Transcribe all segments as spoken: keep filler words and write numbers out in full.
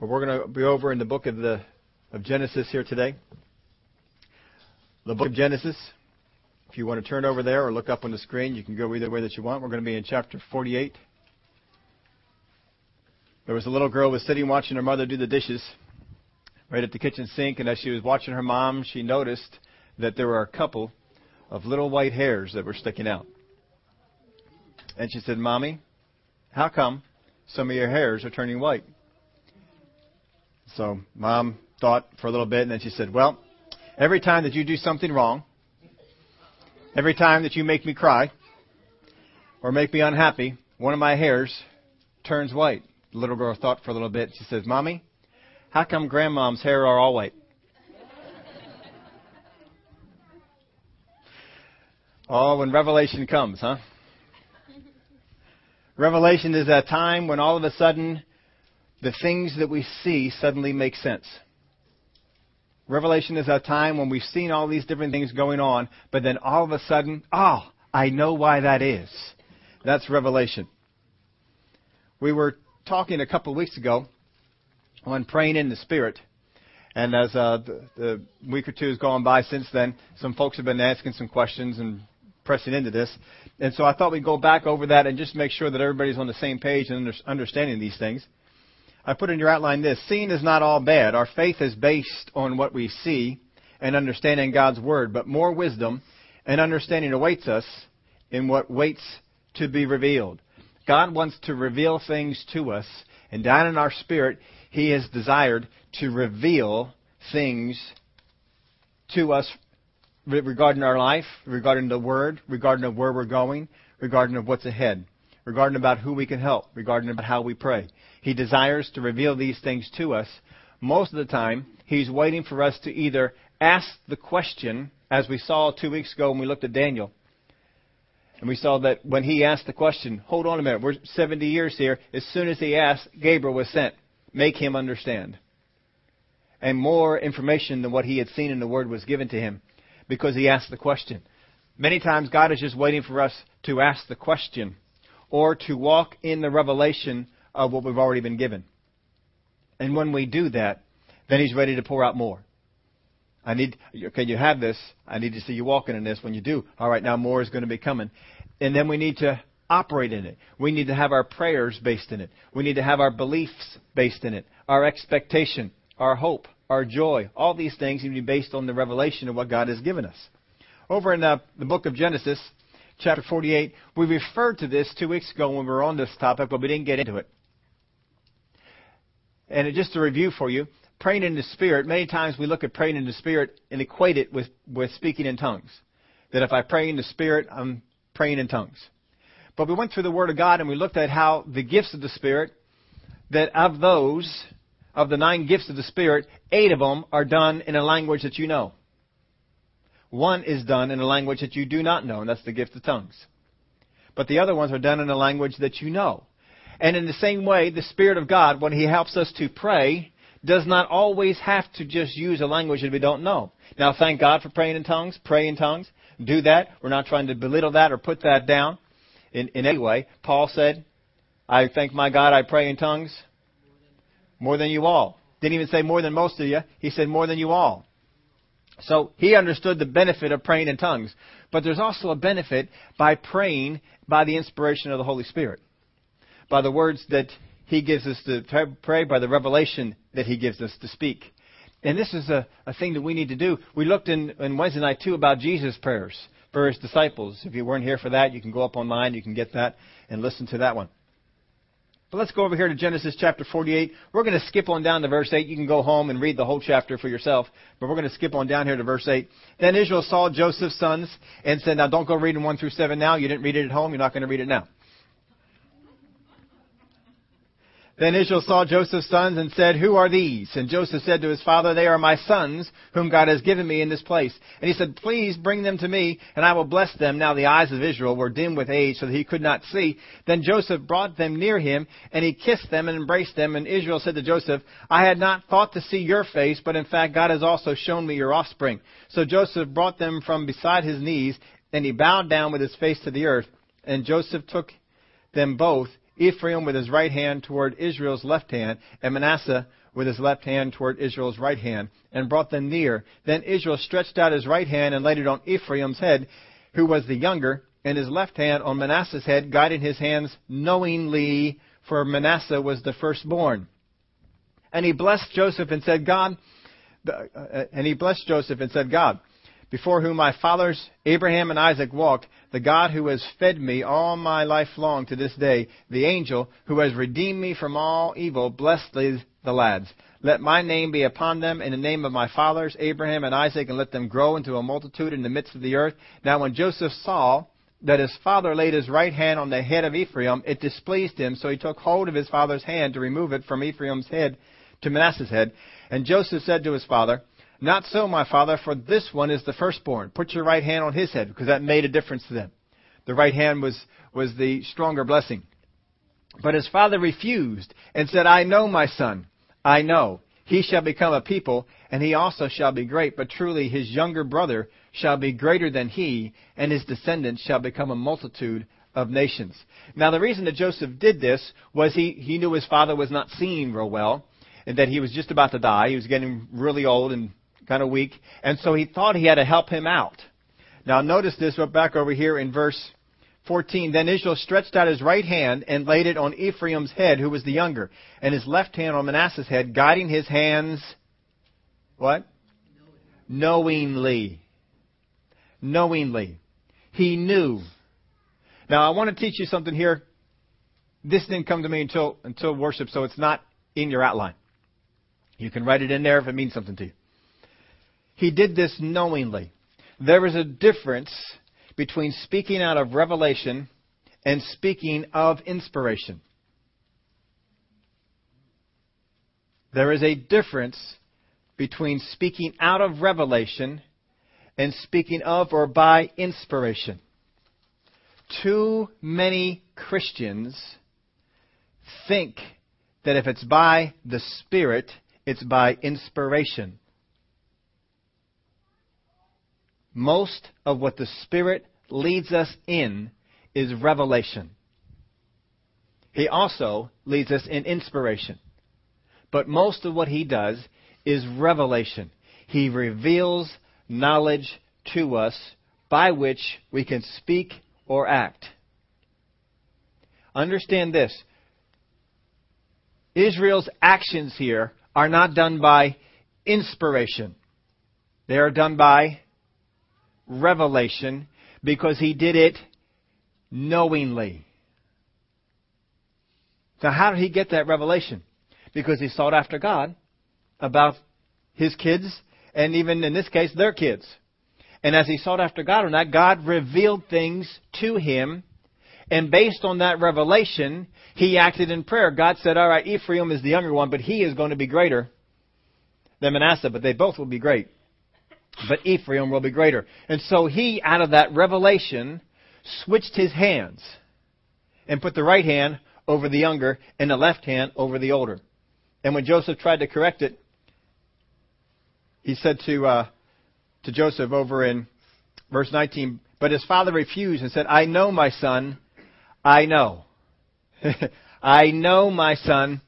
But we're going to be over in the book of the of Genesis here today. The book of Genesis. If you want to turn over there or look up on the screen, you can go either way that you want. We're going to be in chapter forty-eight. There was a little girl who was sitting watching her mother do the dishes right at the kitchen sink, and as she was watching her mom, she noticed that there were a couple of little white hairs that were sticking out. And she said, "Mommy, how come some of your hairs are turning white?" So Mom thought for a little bit, and then she said, "Well, every time that you do something wrong, every time that you make me cry or make me unhappy, one of my hairs turns white." The little girl thought for a little bit. She says, "Mommy, how come Grandmom's hair are all white?" Oh, when Revelation comes, huh? Revelation is that time when all of a sudden the things that we see suddenly make sense. Revelation is a time when we've seen all these different things going on, but then all of a sudden, oh, I know why that is. That's Revelation. We were talking a couple of weeks ago on praying in the Spirit, and as uh, the, the week or two has gone by since then, some folks have been asking some questions and pressing into this, and so I thought we'd go back over that and just make sure that everybody's on the same page and under, understanding these things. I put in your outline this: seeing is not all bad. Our faith is based on what we see and understanding God's Word, but more wisdom and understanding awaits us in what waits to be revealed. God wants to reveal things to us, and down in our spirit, He has desired to reveal things to us regarding our life, regarding the Word, regarding of where we're going, regarding of what's ahead, regarding about who we can help, regarding about how we pray. He desires to reveal these things to us. Most of the time, He's waiting for us to either ask the question, as we saw two weeks ago when we looked at Daniel. And we saw that when he asked the question, hold on a minute, we're seventy years here. As soon as he asked, Gabriel was sent. Make him understand. And more information than what he had seen in the Word was given to him because he asked the question. Many times God is just waiting for us to ask the question or to walk in the revelation of what we've already been given. And when we do that, then He's ready to pour out more. I need, okay, you have this. I need to see you walking in this. When you do, all right, now more is going to be coming. And then we need to operate in it. We need to have our prayers based in it. We need to have our beliefs based in it, our expectation, our hope, our joy. All these things need to be based on the revelation of what God has given us. Over in the, the book of Genesis, chapter forty-eight, we referred to this two weeks ago when we were on this topic, but we didn't get into it. And just to review for you, praying in the Spirit, many times we look at praying in the Spirit and equate it with, with speaking in tongues. That if I pray in the Spirit, I'm praying in tongues. But we went through the Word of God and we looked at how the gifts of the Spirit, that of those, of the nine gifts of the Spirit, eight of them are done in a language that you know. One is done in a language that you do not know, and that's the gift of tongues. But the other ones are done in a language that you know. And in the same way, the Spirit of God, when He helps us to pray, does not always have to just use a language that we don't know. Now, thank God for praying in tongues. Pray in tongues. Do that. We're not trying to belittle that or put that down in, in any way. Paul said, "I thank my God I pray in tongues more than you all." Didn't even say more than most of you. He said more than you all. So he understood the benefit of praying in tongues. But there's also a benefit by praying by the inspiration of the Holy Spirit, by the words that He gives us to pray, by the revelation that He gives us to speak. And this is a, a thing that we need to do. We looked in, in Wednesday night, too, about Jesus' prayers for His disciples. If you weren't here for that, you can go up online. You can get that and listen to that one. But let's go over here to Genesis chapter forty-eight. We're going to skip on down to verse eight. You can go home and read the whole chapter for yourself. But we're going to skip on down here to verse eight. Then Israel saw Joseph's sons and said, now don't go reading one through seven now. You didn't read it at home. You're not going to read it now. Then Israel saw Joseph's sons and said, who are these? And Joseph said to his father, they are my sons, whom God has given me in this place. And he said, please bring them to me, and I will bless them. Now the eyes of Israel were dim with age, so that he could not see. Then Joseph brought them near him, and he kissed them and embraced them. And Israel said to Joseph, I had not thought to see your face, but in fact God has also shown me your offspring. So Joseph brought them from beside his knees, and he bowed down with his face to the earth. And Joseph took them both, Ephraim with his right hand toward Israel's left hand, and Manasseh with his left hand toward Israel's right hand, and brought them near. Then Israel stretched out his right hand and laid it on Ephraim's head, who was the younger, and his left hand on Manasseh's head, guiding his hands knowingly, for Manasseh was the firstborn. And he blessed Joseph and said, God, and he blessed Joseph and said, God, before whom my fathers Abraham and Isaac walked, the God who has fed me all my life long to this day, the angel who has redeemed me from all evil, bless the lads. Let my name be upon them in the name of my fathers Abraham and Isaac, and let them grow into a multitude in the midst of the earth. Now when Joseph saw that his father laid his right hand on the head of Ephraim, it displeased him, so he took hold of his father's hand to remove it from Ephraim's head to Manasseh's head. And Joseph said to his father, Not so, my father, for this one is the firstborn. Put your right hand on his head, because that made a difference to them. The right hand was, was the stronger blessing. But his father refused and said, I know, my son, I know. He shall become a people, and he also shall be great. But truly his younger brother shall be greater than he, and his descendants shall become a multitude of nations. Now, the reason that Joseph did this was he, he knew his father was not seeing real well, and that he was just about to die. He was getting really old and kind of weak, and so he thought he had to help him out. Now notice this, we're back over here in verse fourteen. Then Israel stretched out his right hand and laid it on Ephraim's head, who was the younger, and his left hand on Manasseh's head, guiding his hands, what? Knowingly. Knowingly. He knew. Now I want to teach you something here. This didn't come to me until until worship, so it's not in your outline. You can write it in there if it means something to you. He did this knowingly. There is a difference between speaking out of revelation and speaking of inspiration. There is a difference between speaking out of revelation and speaking of or by inspiration. Too many Christians think that if it's by the Spirit, it's by inspiration. Most of what the Spirit leads us in is revelation. He also leads us in inspiration. But most of what He does is revelation. He reveals knowledge to us by which we can speak or act. Understand this. Israel's actions here are not done by inspiration. They are done by revelation, because he did it knowingly. So how did he get that revelation? Because he sought after God about his kids, and even in this case, their kids. And as he sought after God on that, God revealed things to him. And based on that revelation, he acted in prayer. God said, all right, Ephraim is the younger one, but he is going to be greater than Manasseh, but they both will be great. But Ephraim will be greater. And so he, out of that revelation, switched his hands and put the right hand over the younger and the left hand over the older. And when Joseph tried to correct it, he said to uh, to Joseph over in verse nineteen, but his father refused and said, I know, my son, I know. I know, my son,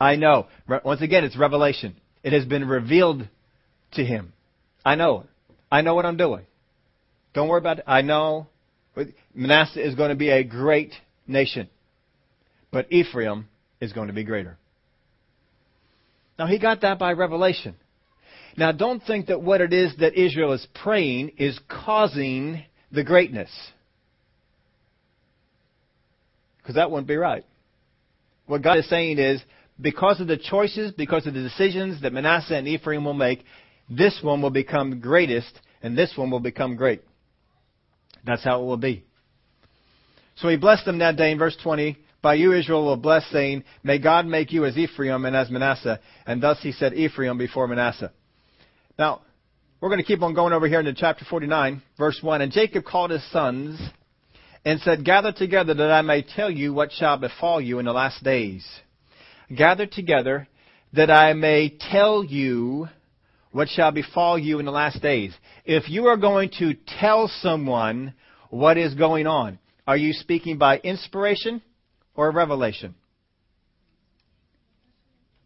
I know. Once again, it's revelation. It has been revealed to him. I know it. I know what I'm doing. Don't worry about it. I know Manasseh is going to be a great nation, but Ephraim is going to be greater. Now, he got that by revelation. Now, don't think that what it is that Israel is praying is causing the greatness, because that wouldn't be right. What God is saying is, because of the choices, because of the decisions that Manasseh and Ephraim will make, this one will become greatest, and this one will become great. That's how it will be. So he blessed them that day in verse twenty. By you Israel will bless, saying, May God make you as Ephraim and as Manasseh. And thus he said Ephraim before Manasseh. Now, we're going to keep on going over here into chapter forty-nine, verse one. And Jacob called his sons and said, Gather together that I may tell you what shall befall you in the last days. Gather together that I may tell you what shall befall you in the last days. If you are going to tell someone what is going on, are you speaking by inspiration or revelation?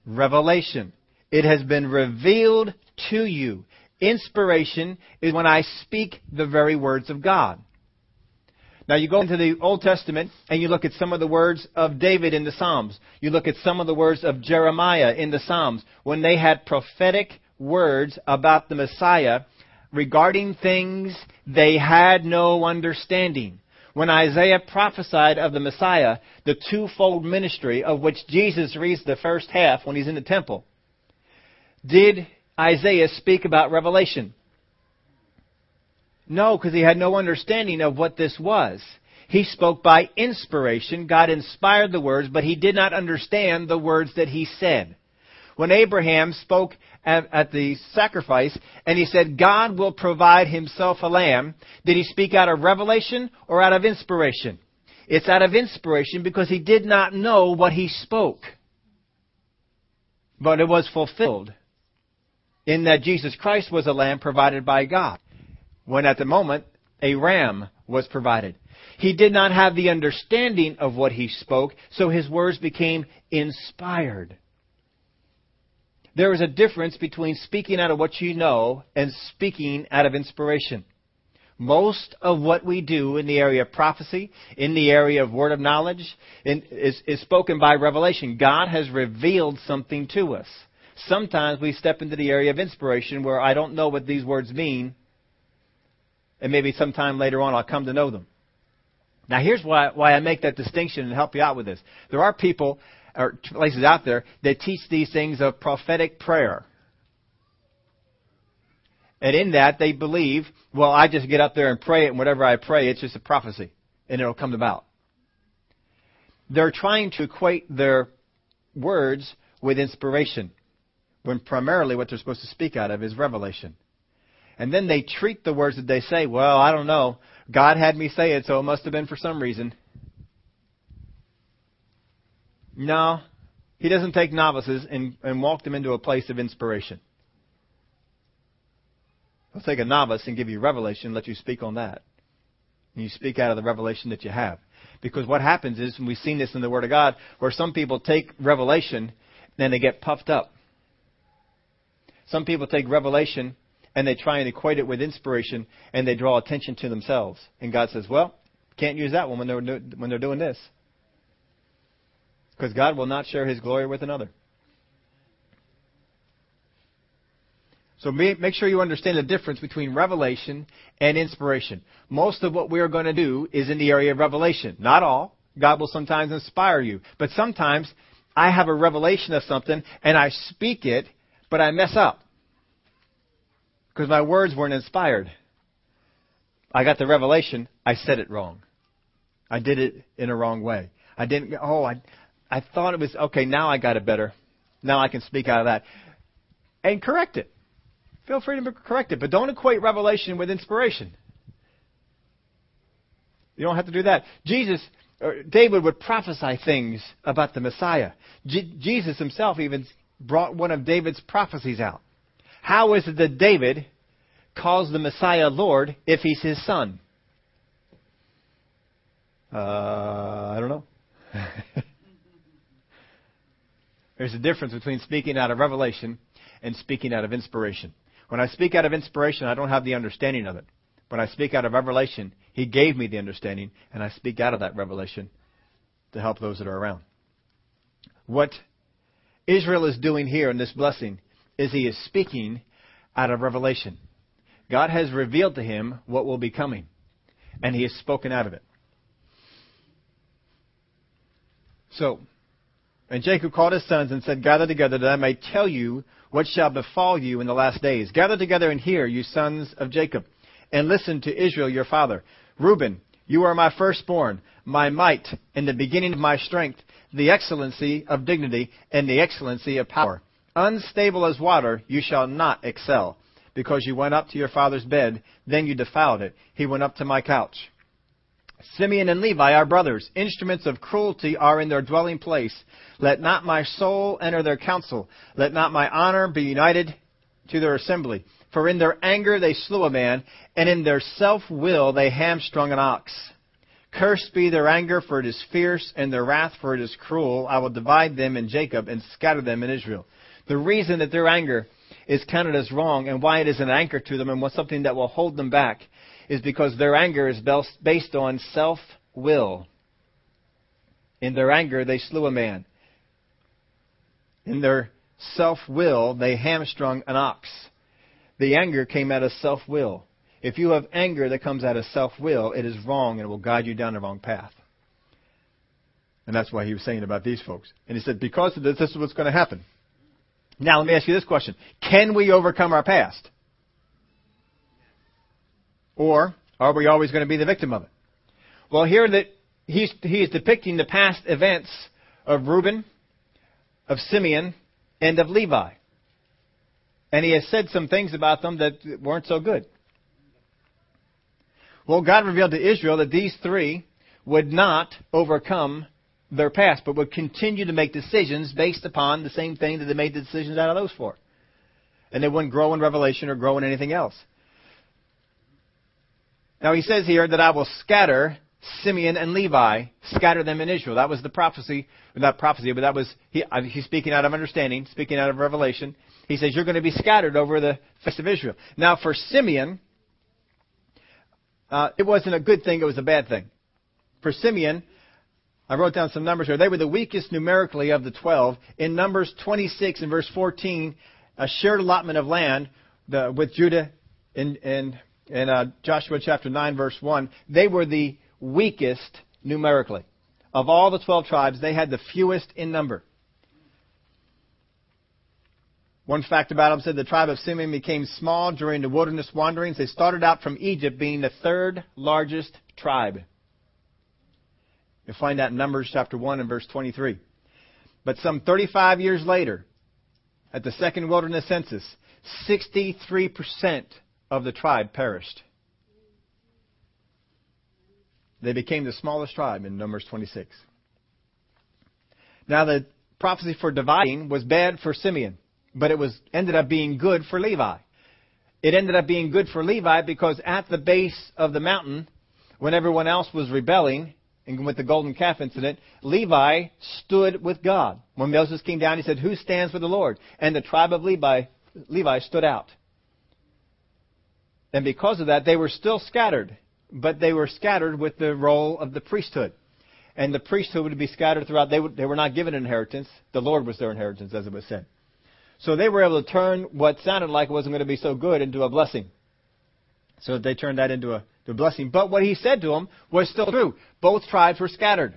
Revelation. It has been revealed to you. Inspiration is when I speak the very words of God. Now you go into the Old Testament and you look at some of the words of David in the Psalms. You look at some of the words of Jeremiah in the Psalms. When they had prophetic words about the Messiah regarding things they had no understanding. When Isaiah prophesied of the Messiah, the twofold ministry of which Jesus reads the first half when he's in the temple, did Isaiah speak about Revelation? No, because he had no understanding of what this was. He spoke by inspiration. God inspired the words, but he did not understand the words that he said. When Abraham spoke at, at the sacrifice and he said, God will provide himself a lamb, did he speak out of revelation or out of inspiration? It's out of inspiration because he did not know what he spoke. But it was fulfilled in that Jesus Christ was a lamb provided by God, when at the moment a ram was provided. He did not have the understanding of what he spoke, so his words became inspired. There is a difference between speaking out of what you know and speaking out of inspiration. Most of what we do in the area of prophecy, in the area of word of knowledge, is, is spoken by revelation. God has revealed something to us. Sometimes we step into the area of inspiration where I don't know what these words mean, and maybe sometime later on I'll come to know them. Now here's why, why I make that distinction and help you out with this. There are people or places out there that teach these things of prophetic prayer. And in that, they believe, well, I just get up there and pray it, and whatever I pray, it's just a prophecy, and it'll come about. They're trying to equate their words with inspiration, when primarily what they're supposed to speak out of is revelation. And then they treat the words that they say, well, I don't know, God had me say it, so it must have been for some reason. No, he doesn't take novices and, and walk them into a place of inspiration. He'll take a novice and give you revelation and let you speak on that. And you speak out of the revelation that you have. Because what happens is, and we've seen this in the Word of God, where some people take revelation and they get puffed up. Some people take revelation and they try and equate it with inspiration and they draw attention to themselves. And God says, well, can't use that one when they're, when they're doing this. Because God will not share his glory with another. So make sure you understand the difference between revelation and inspiration. Most of what we are going to do is in the area of revelation. Not all. God will sometimes inspire you. But sometimes I have a revelation of something and I speak it, but I mess up. Because my words weren't inspired. I got the revelation. I said it wrong. I did it in a wrong way. I didn't, oh, I I thought it was, okay, now I got it better. Now I can speak out of that. And correct it. Feel free to correct it. But don't equate revelation with inspiration. You don't have to do that. Jesus, or David would prophesy things about the Messiah. Je- Jesus himself even brought one of David's prophecies out. How is it that David calls the Messiah Lord if he's his son? Uh, I don't know. There's a difference between speaking out of revelation and speaking out of inspiration. When I speak out of inspiration, I don't have the understanding of it. When I speak out of revelation, he gave me the understanding, and I speak out of that revelation to help those that are around. What Israel is doing here in this blessing is he is speaking out of revelation. God has revealed to him what will be coming, and he has spoken out of it. So, and Jacob called his sons and said, gather together that I may tell you what shall befall you in the last days. Gather together and hear, you sons of Jacob, and listen to Israel your father. Reuben, you are my firstborn, my might, and the beginning of my strength, the excellency of dignity, and the excellency of power. Unstable as water, you shall not excel, because you went up to your father's bed, then you defiled it. He went up to my couch. Simeon and Levi are brothers. Instruments of cruelty are in their dwelling place. Let not my soul enter their counsel. Let not my honor be united to their assembly. For in their anger they slew a man, and in their self-will they hamstrung an ox. Cursed be their anger, for it is fierce, and their wrath, for it is cruel. I will divide them in Jacob and scatter them in Israel. The reason that their anger is counted as wrong and why it is an anchor to them and what's something that will hold them back is because their anger is based on self-will. In their anger, they slew a man. In their self-will, they hamstrung an ox. The anger came out of self-will. If you have anger that comes out of self-will, it is wrong and it will guide you down the wrong path. And that's why he was saying about these folks. And he said, because of this, this is what's going to happen. Now, let me ask you this question. Can we overcome our past? Or are we always going to be the victim of it? Well, here that he's, he is depicting the past events of Reuben, of Simeon, and of Levi. And he has said some things about them that weren't so good. Well, God revealed to Israel that these three would not overcome their past, but would continue to make decisions based upon the same thing that they made the decisions out of those for. And they wouldn't grow in revelation or grow in anything else. Now, he says here that I will scatter Simeon and Levi, scatter them in Israel. That was the prophecy, not prophecy, but that was, he, he's speaking out of understanding, speaking out of revelation. He says, you're going to be scattered over the face of Israel. Now, for Simeon, uh, it wasn't a good thing, it was a bad thing. For Simeon, I wrote down some numbers here. They were the weakest numerically of the twelve. In Numbers twenty-six and verse fourteen, a shared allotment of land the, with Judah in, in, in uh, Joshua chapter nine, verse one. They were the weakest numerically. Of all the twelve tribes, they had the fewest in number. One fact about them said the tribe of Simeon became small during the wilderness wanderings. They started out from Egypt being the third largest tribe. You'll find that in Numbers chapter one and verse twenty-three. But some thirty-five years later, at the second wilderness census, sixty-three percent of the tribe perished. They became the smallest tribe in Numbers twenty-six. Now, the prophecy for dividing was bad for Simeon, but it was ended up being good for Levi. It ended up being good for Levi because at the base of the mountain, when everyone else was rebelling, and with the golden calf incident, Levi stood with God. When Moses came down, he said, who stands with the Lord? And the tribe of Levi, Levi stood out. And because of that, they were still scattered. But they were scattered with the role of the priesthood. And the priesthood would be scattered throughout. They, would, they were not given an inheritance. The Lord was their inheritance, as it was said. So they were able to turn what sounded like wasn't going to be so good into a blessing. So they turned that into a The blessing. But what he said to them was still true. Both tribes were scattered.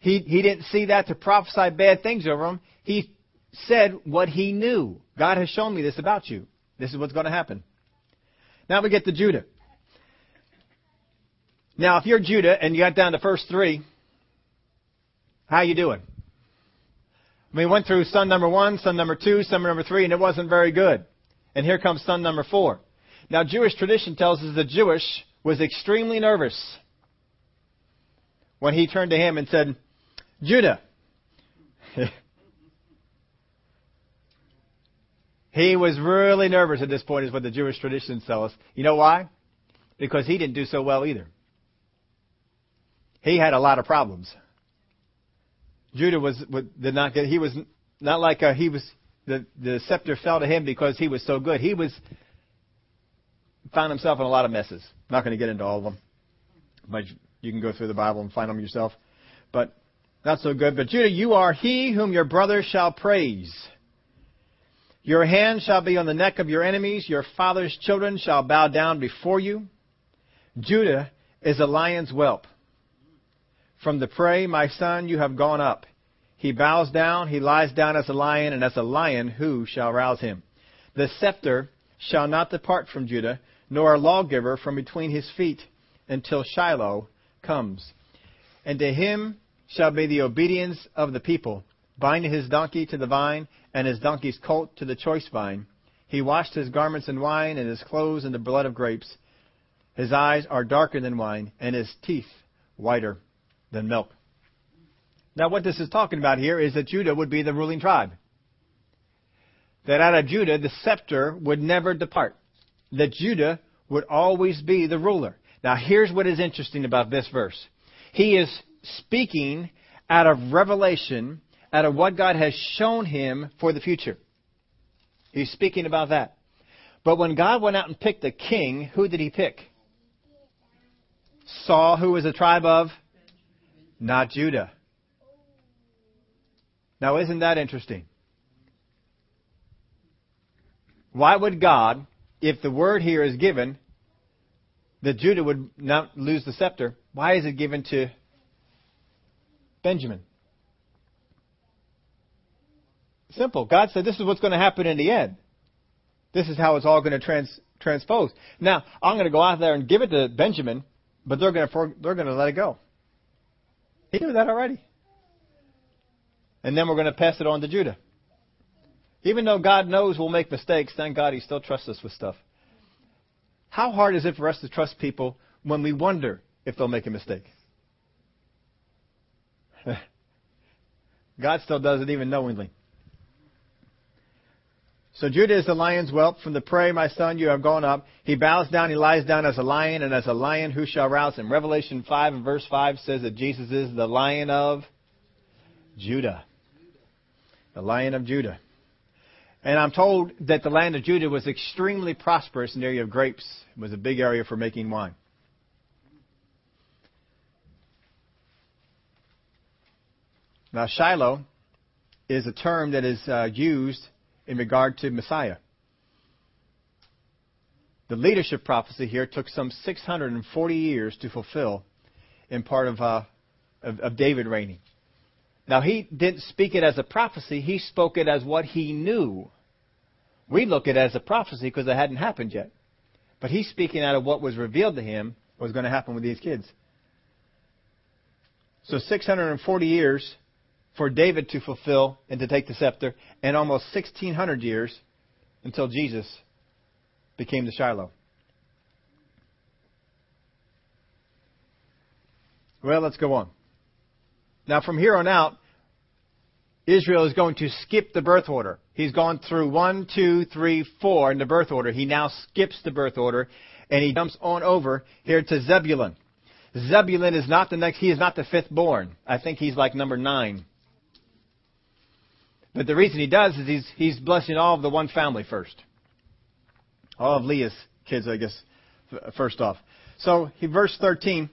He he didn't see that to prophesy bad things over them. He said what he knew. God has shown me this about you. This is what's going to happen. Now we get to Judah. Now, if you're Judah and you got down to first three, how you doing? We went through son number one, son number two, son number three, and it wasn't very good. And here comes son number four. Now, Jewish tradition tells us the Jewish was extremely nervous when he turned to him and said, Judah. He was really nervous at this point is what the Jewish traditions tell us. You know why? Because he didn't do so well either. He had a lot of problems. Judah was did not get, he was not like a, he was, the, the scepter fell to him because he was so good. He was... found himself in a lot of messes. I'm not going to get into all of them. But you can go through the Bible and find them yourself. But not so good. But Judah, you are he whom your brother shall praise. Your hand shall be on the neck of your enemies. Your father's children shall bow down before you. Judah is a lion's whelp. From the prey, my son, you have gone up. He bows down, he lies down as a lion, and as a lion, who shall rouse him? The scepter shall not depart from Judah, nor a lawgiver from between his feet until Shiloh comes. And to him shall be the obedience of the people. Bind his donkey to the vine, and his donkey's colt to the choice vine. He washed his garments in wine, and his clothes in the blood of grapes. His eyes are darker than wine, and his teeth whiter than milk. Now what this is talking about here is that Judah would be the ruling tribe. That out of Judah, the scepter would never depart. That Judah would always be the ruler. Now, here's what is interesting about this verse. He is speaking out of revelation out of what God has shown him for the future. He's speaking about that. But when God went out and picked a king, who did he pick? Saul, who was a tribe of? Not Judah. Now, isn't that interesting? Why would God, if the word here is given, that Judah would not lose the scepter, why is it given to Benjamin? Simple. God said this is what's going to happen in the end. This is how it's all going to trans- transpose. Now, I'm going to go out there and give it to Benjamin, but they're going to for- they're going to let it go. He knew that already. And then we're going to pass it on to Judah. Even though God knows we'll make mistakes, thank God he still trusts us with stuff. How hard is it for us to trust people when we wonder if they'll make a mistake? God still does it even knowingly. So Judah is the lion's whelp. From the prey, my son, you have gone up. He bows down, he lies down as a lion, and as a lion, who shall rouse him? Revelation five and verse five says that Jesus is the Lion of Judah. The Lion of Judah. And I'm told that the land of Judah was extremely prosperous in the area of grapes. It was a big area for making wine. Now, Shiloh is a term that is uh, used in regard to Messiah. The leadership prophecy here took some six hundred forty years to fulfill in part of, uh, of, of David reigning. Now, he didn't speak it as a prophecy. He spoke it as what he knew. We look at it as a prophecy because it hadn't happened yet. But he's speaking out of what was revealed to him was going to happen with these kids. So six hundred forty years for David to fulfill and to take the scepter, and almost sixteen hundred years until Jesus became the Shiloh. Well, let's go on. Now, from here on out, Israel is going to skip the birth order. He's gone through one, two, three, four in the birth order. He now skips the birth order, and he jumps on over here to Zebulun. Zebulun is not the next. He is not the fifth born. I think he's like number nine. But the reason he does is he's he's blessing all of the one family first. All of Leah's kids, I guess, first off. So, he, verse thirteen.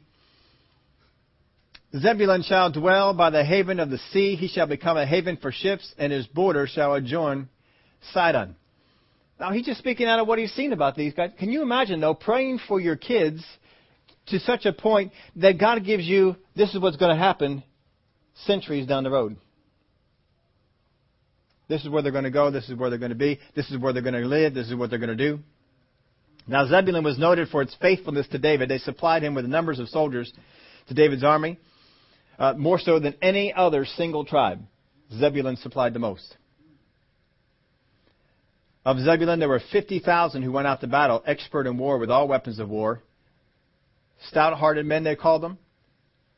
Zebulun shall dwell by the haven of the sea. He shall become a haven for ships, and his border shall adjoin Sidon. Now, he's just speaking out of what he's seen about these guys. Can you imagine, though, praying for your kids to such a point that God gives you, this is what's going to happen centuries down the road. This is where they're going to go. This is where they're going to be. This is where they're going to live. This is what they're going to do. Now, Zebulun was noted for its faithfulness to David. They supplied him with numbers of soldiers to David's army. Uh, more so than any other single tribe, Zebulun supplied the most. Of Zebulun, there were fifty thousand who went out to battle, expert in war with all weapons of war. Stout-hearted men, they called them,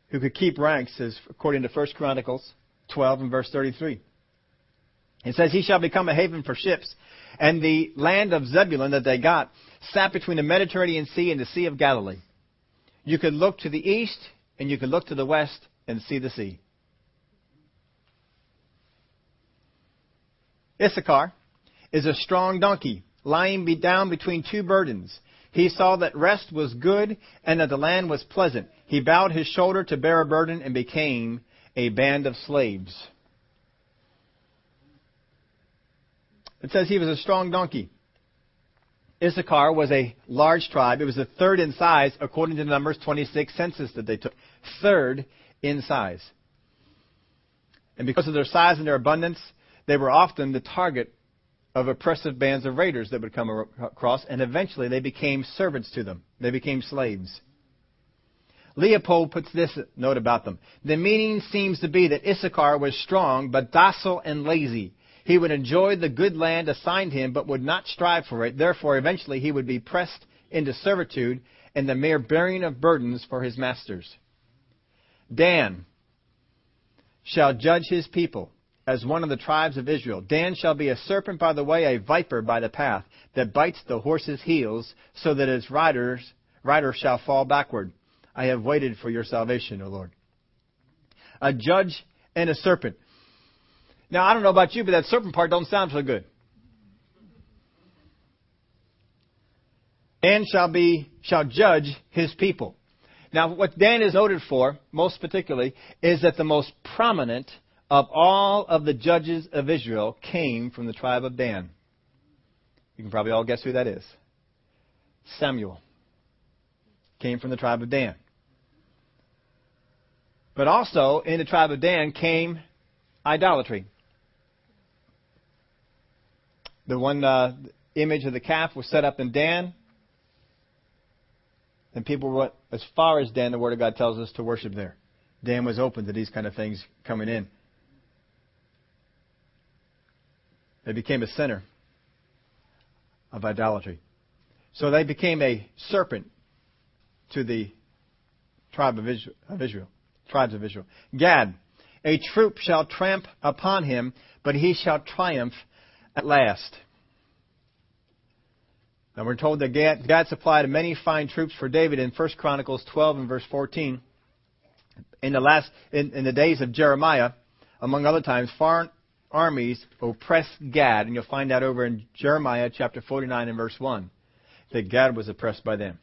who could keep ranks, as according to First Chronicles twelve and verse thirty-three. It says, he shall become a haven for ships, and the land of Zebulun that they got sat between the Mediterranean Sea and the Sea of Galilee. You could look to the east, and you could look to the west, and see the sea. Issachar is a strong donkey, lying be down between two burdens. He saw that rest was good and that the land was pleasant. He bowed his shoulder to bear a burden and became a band of slaves. It says he was a strong donkey. Issachar was a large tribe. It was the third in size according to the Numbers twenty-six census that they took. Third in size. And because of their size and their abundance, they were often the target of oppressive bands of raiders that would come across, and eventually they became servants to them. They became slaves. Leopold puts this note about them. The meaning seems to be that Issachar was strong, but docile and lazy. He would enjoy the good land assigned him, but would not strive for it. Therefore, eventually he would be pressed into servitude and the mere bearing of burdens for his masters. Dan shall judge his people as one of the tribes of Israel. Dan shall be a serpent by the way, a viper by the path, that bites the horse's heels, so that its riders, rider shall fall backward. I have waited for your salvation, O Lord. A judge and a serpent. Now, I don't know about you, but that serpent part don't sound so good. Dan shall be, shall judge his people. Now, what Dan is noted for, most particularly, is that the most prominent of all of the judges of Israel came from the tribe of Dan. You can probably all guess who that is. Samuel came from the tribe of Dan. But also, in the tribe of Dan came idolatry. The one uh, image of the calf was set up in Dan. And people went as far as Dan, the Word of God tells us, to worship there. Dan was open to these kind of things coming in. They became a center of idolatry. So they became a serpent to the tribe of Israel, of Israel, tribes of Israel. Gad, a troop shall tramp upon him, but he shall triumph at last. Now we're told that Gad, Gad supplied many fine troops for David in First Chronicles twelve and verse fourteen. In the last, in, in the days of Jeremiah, among other times, foreign armies oppressed Gad. And you'll find that over in Jeremiah chapter forty-nine and verse one. That Gad was oppressed by them.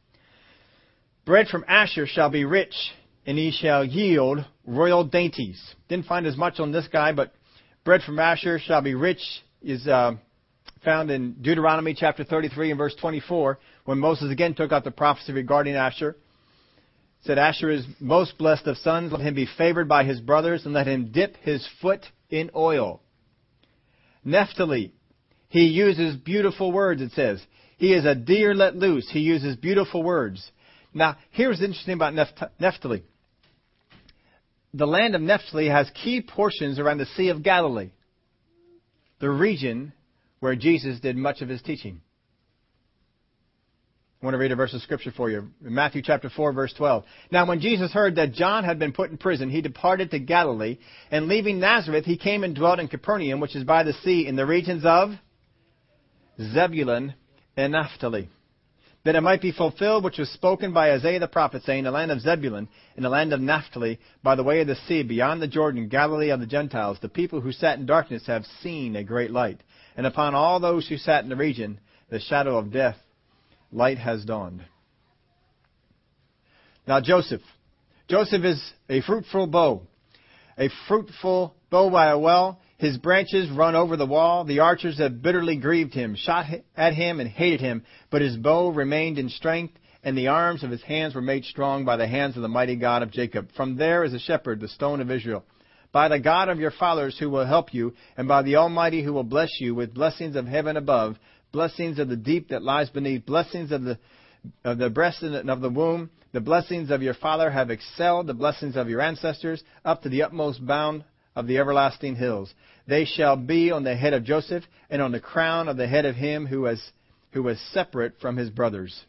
Bread from Asher shall be rich, and he shall yield royal dainties. Didn't find as much on this guy, but bread from Asher shall be rich is uh, found in Deuteronomy chapter thirty-three and verse twenty-four, when Moses again took out the prophecy regarding Asher. It said, Asher is most blessed of sons. Let him be favored by his brothers, and let him dip his foot in oil. Naphtali, he uses beautiful words, it says. He is a deer let loose. He uses beautiful words. Now, here's interesting about Naphtali. The land of Naphtali has key portions around the Sea of Galilee, the region where Jesus did much of his teaching. I want to read a verse of Scripture for you. Matthew chapter four, verse twelve. Now, when Jesus heard that John had been put in prison, he departed to Galilee, and leaving Nazareth, he came and dwelt in Capernaum, which is by the sea, in the regions of Zebulun and Naphtali, that it might be fulfilled which was spoken by Isaiah the prophet, saying, the land of Zebulun and the land of Naphtali, by the way of the sea, beyond the Jordan, Galilee of the Gentiles, the people who sat in darkness have seen a great light. And upon all those who sat in the region, the shadow of death, light has dawned. Now Joseph. Joseph is a fruitful bow, a fruitful bow by a well. His branches run over the wall. The archers have bitterly grieved him, shot at him and hated him. But his bow remained in strength, and the arms of his hands were made strong by the hands of the mighty God of Jacob. From there is a shepherd, the stone of Israel, by the God of your fathers who will help you, and by the Almighty who will bless you with blessings of heaven above, blessings of the deep that lies beneath, blessings of the of the breast and of the womb. The blessings of your father have excelled the blessings of your ancestors up to the utmost bound of the everlasting hills. They shall be on the head of Joseph, and on the crown of the head of him who was, who was separate from his brothers.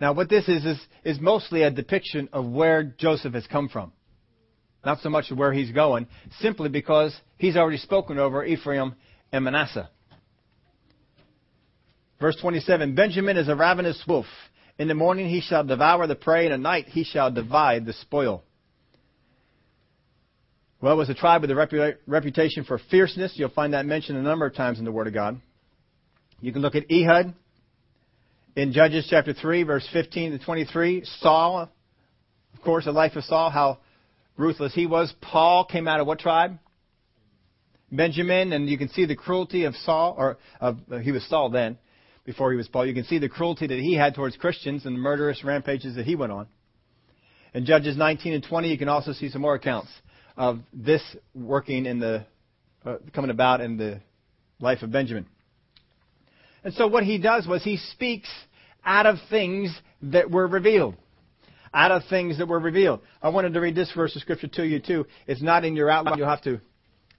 Now what this is, is, is mostly a depiction of where Joseph has come from. Not so much where he's going, simply because he's already spoken over Ephraim and Manasseh. Verse twenty-seven, Benjamin is a ravenous wolf. In the morning he shall devour the prey, and at night he shall divide the spoil. Well, it was a tribe with a reputation for fierceness. You'll find that mentioned a number of times in the Word of God. You can look at Ehud in Judges chapter three, verse fifteen to twenty-three. Saul, of course, the life of Saul, how ruthless he was. Paul came out of what tribe? Benjamin, and you can see the cruelty of Saul, or of, uh, he was Saul then, before he was Paul. You can see the cruelty that he had towards Christians and the murderous rampages that he went on. In Judges nineteen and twenty, you can also see some more accounts of this working in the, uh, coming about in the life of Benjamin. And so what he does was he speaks out of things that were revealed. Out of things that were revealed. I wanted to read this verse of Scripture to you too. It's not in your outline. You'll have to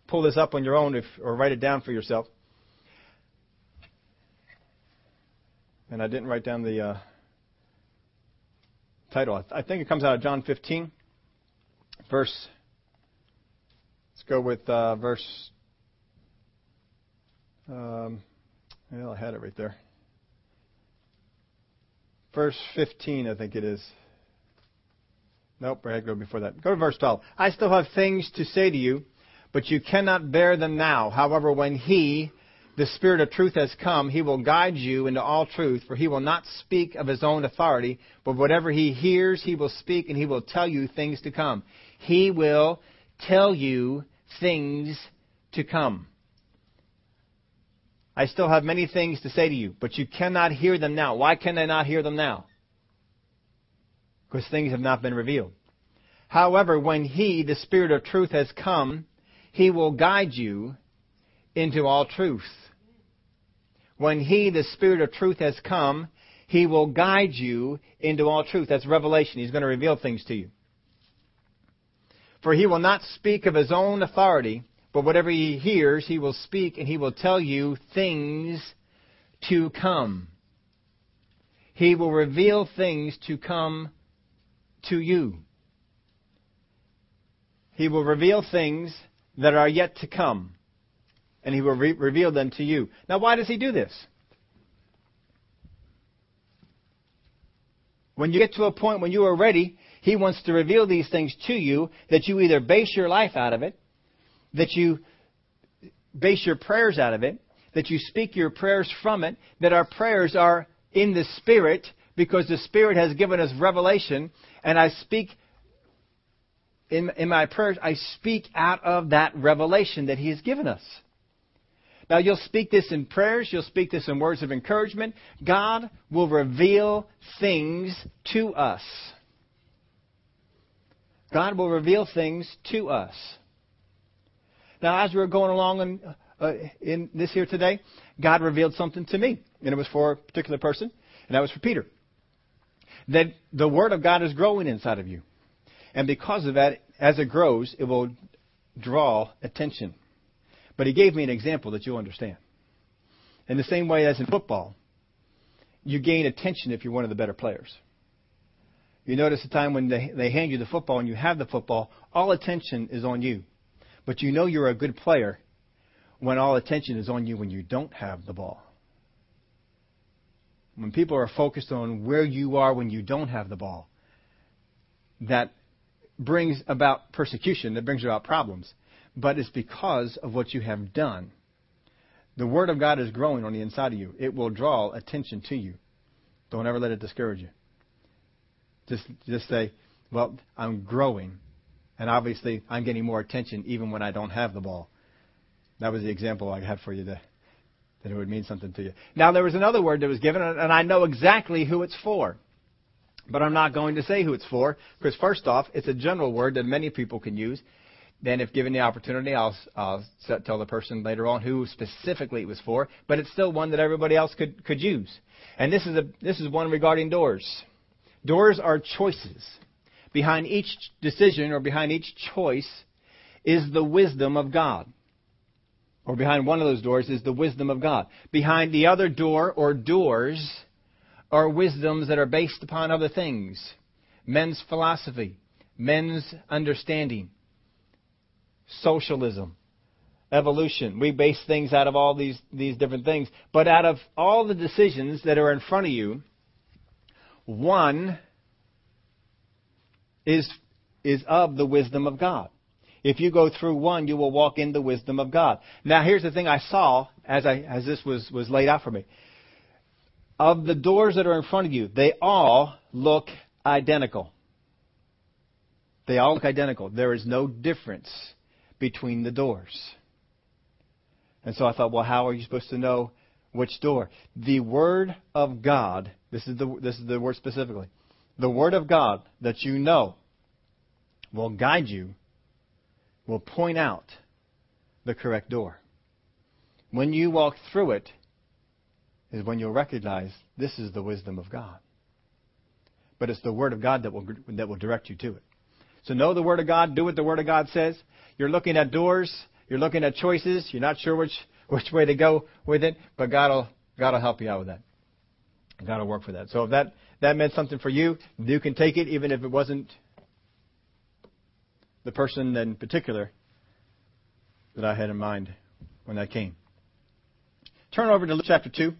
pull this up on your own if, or write it down for yourself. And I didn't write down the uh, title. I think it comes out of John fifteen, verse... Let's go with uh, verse, um, well, I had it right there. Verse fifteen, I think it is. Nope, I had to go before that. Go to verse twelve. I still have things to say to you, but you cannot bear them now. However, when He, the Spirit of truth, has come, He will guide you into all truth, for He will not speak of His own authority, but whatever He hears, He will speak, and He will tell you things to come. He will tell you things to come. I still have many things to say to you, but you cannot hear them now. Why can I not hear them now? Because things have not been revealed. However, when He, the Spirit of truth, has come, He will guide you into all truth. When He, the Spirit of truth, has come, He will guide you into all truth. That's Revelation. He's going to reveal things to you. For He will not speak of His own authority, but whatever He hears, He will speak, and He will tell you things to come. He will reveal things to come to you. He will reveal things that are yet to come, and He will re- reveal them to you. Now, why does He do this? When you get to a point when you are ready, He wants to reveal these things to you, that you either base your life out of it, that you base your prayers out of it, that you speak your prayers from it, that our prayers are in the Spirit, because the Spirit has given us revelation, and I speak in, in my prayers, I speak out of that revelation that He has given us. Now, you'll speak this in prayers, you'll speak this in words of encouragement. God will reveal things to us. God will reveal things to us. Now, as we were going along in, uh, in this here today, God revealed something to me, and it was for a particular person, and that was for Peter. That the Word of God is growing inside of you. And because of that, as it grows, it will draw attention. But he gave me an example that you'll understand. In the same way as in football, you gain attention if you're one of the better players. You notice the time when they, they hand you the football and you have the football, all attention is on you. But you know you're a good player when all attention is on you when you don't have the ball. When people are focused on where you are when you don't have the ball, that brings about persecution, that brings about problems. But it's because of what you have done. The Word of God is growing on the inside of you. It will draw attention to you. Don't ever let it discourage you. Just, just say, well, I'm growing. And obviously, I'm getting more attention even when I don't have the ball. That was the example I had for you that, that it would mean something to you. Now, there was another word that was given, and I know exactly who it's for. But I'm not going to say who it's for, because first off, it's a general word that many people can use. Then if given the opportunity, I'll, I'll tell the person later on who specifically it was for. But it's still one that everybody else could, could use. And this is a, this is one regarding doors. Doors are choices. Behind each decision or behind each choice is the wisdom of God. Or behind one of those doors is the wisdom of God. Behind the other door or doors are wisdoms that are based upon other things. Men's philosophy, men's understanding, socialism, evolution. We base things out of all these, these different things. But out of all the decisions that are in front of you, one is is of the wisdom of God. If you go through one, you will walk in the wisdom of God. Now, here's the thing I saw as I as this was, was laid out for me. Of the doors that are in front of you, they all look identical. They all look identical. There is no difference between the doors. And so I thought, well, how are you supposed to know which door? The Word of God, this is the this is the word specifically, the Word of God that you know will guide you, will point out the correct door. When you walk through it is when you'll recognize this is the wisdom of God. But it's the Word of God that will that will direct you to it. So know the Word of God. Do what the Word of God says. You're looking at doors. You're looking at choices. You're not sure which which way to go with it, but God will God will help you out with that. God will work for that. So if that, that meant something for you, you can take it, even if it wasn't the person in particular that I had in mind when that came. Turn over to Luke chapter two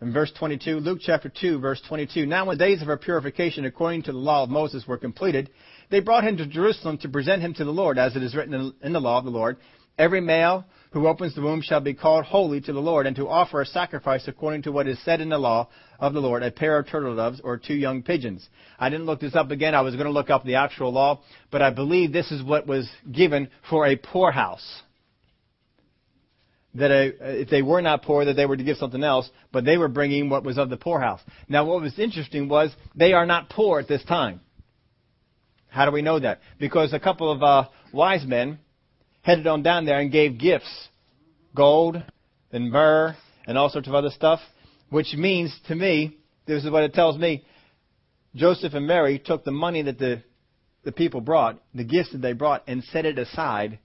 and verse twenty-two. Luke chapter two, verse twenty-two. Now when the days of our purification according to the law of Moses were completed, they brought him to Jerusalem to present him to the Lord, as it is written in the law of the Lord. Every male who opens the womb shall be called holy to the Lord, and to offer a sacrifice according to what is said in the law of the Lord, a pair of turtle doves or two young pigeons. I didn't look this up again. I was going to look up the actual law, but I believe this is what was given for a poor house. That a, if they were not poor, that they were to give something else, but they were bringing what was of the poorhouse. Now, what was interesting was they are not poor at this time. How do we know that? Because a couple of uh, wise men headed on down there and gave gifts, gold and myrrh and all sorts of other stuff, which means to me, this is what it tells me, Joseph and Mary took the money that the, the people brought, the gifts that they brought, and set it aside.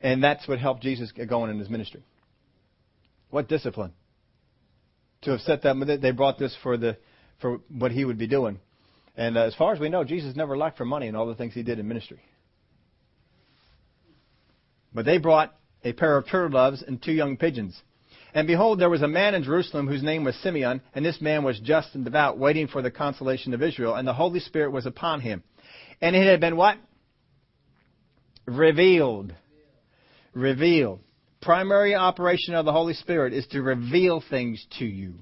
And that's what helped Jesus get going in his ministry. What discipline. To have set that, they brought this for the for what he would be doing. And as far as we know, Jesus never lacked for money in all the things he did in ministry. But they brought a pair of turtle doves and two young pigeons. And behold, there was a man in Jerusalem whose name was Simeon, and this man was just and devout, waiting for the consolation of Israel, and the Holy Spirit was upon him. And it had been what? Revealed. Reveal. Primary operation of the Holy Spirit is to reveal things to you.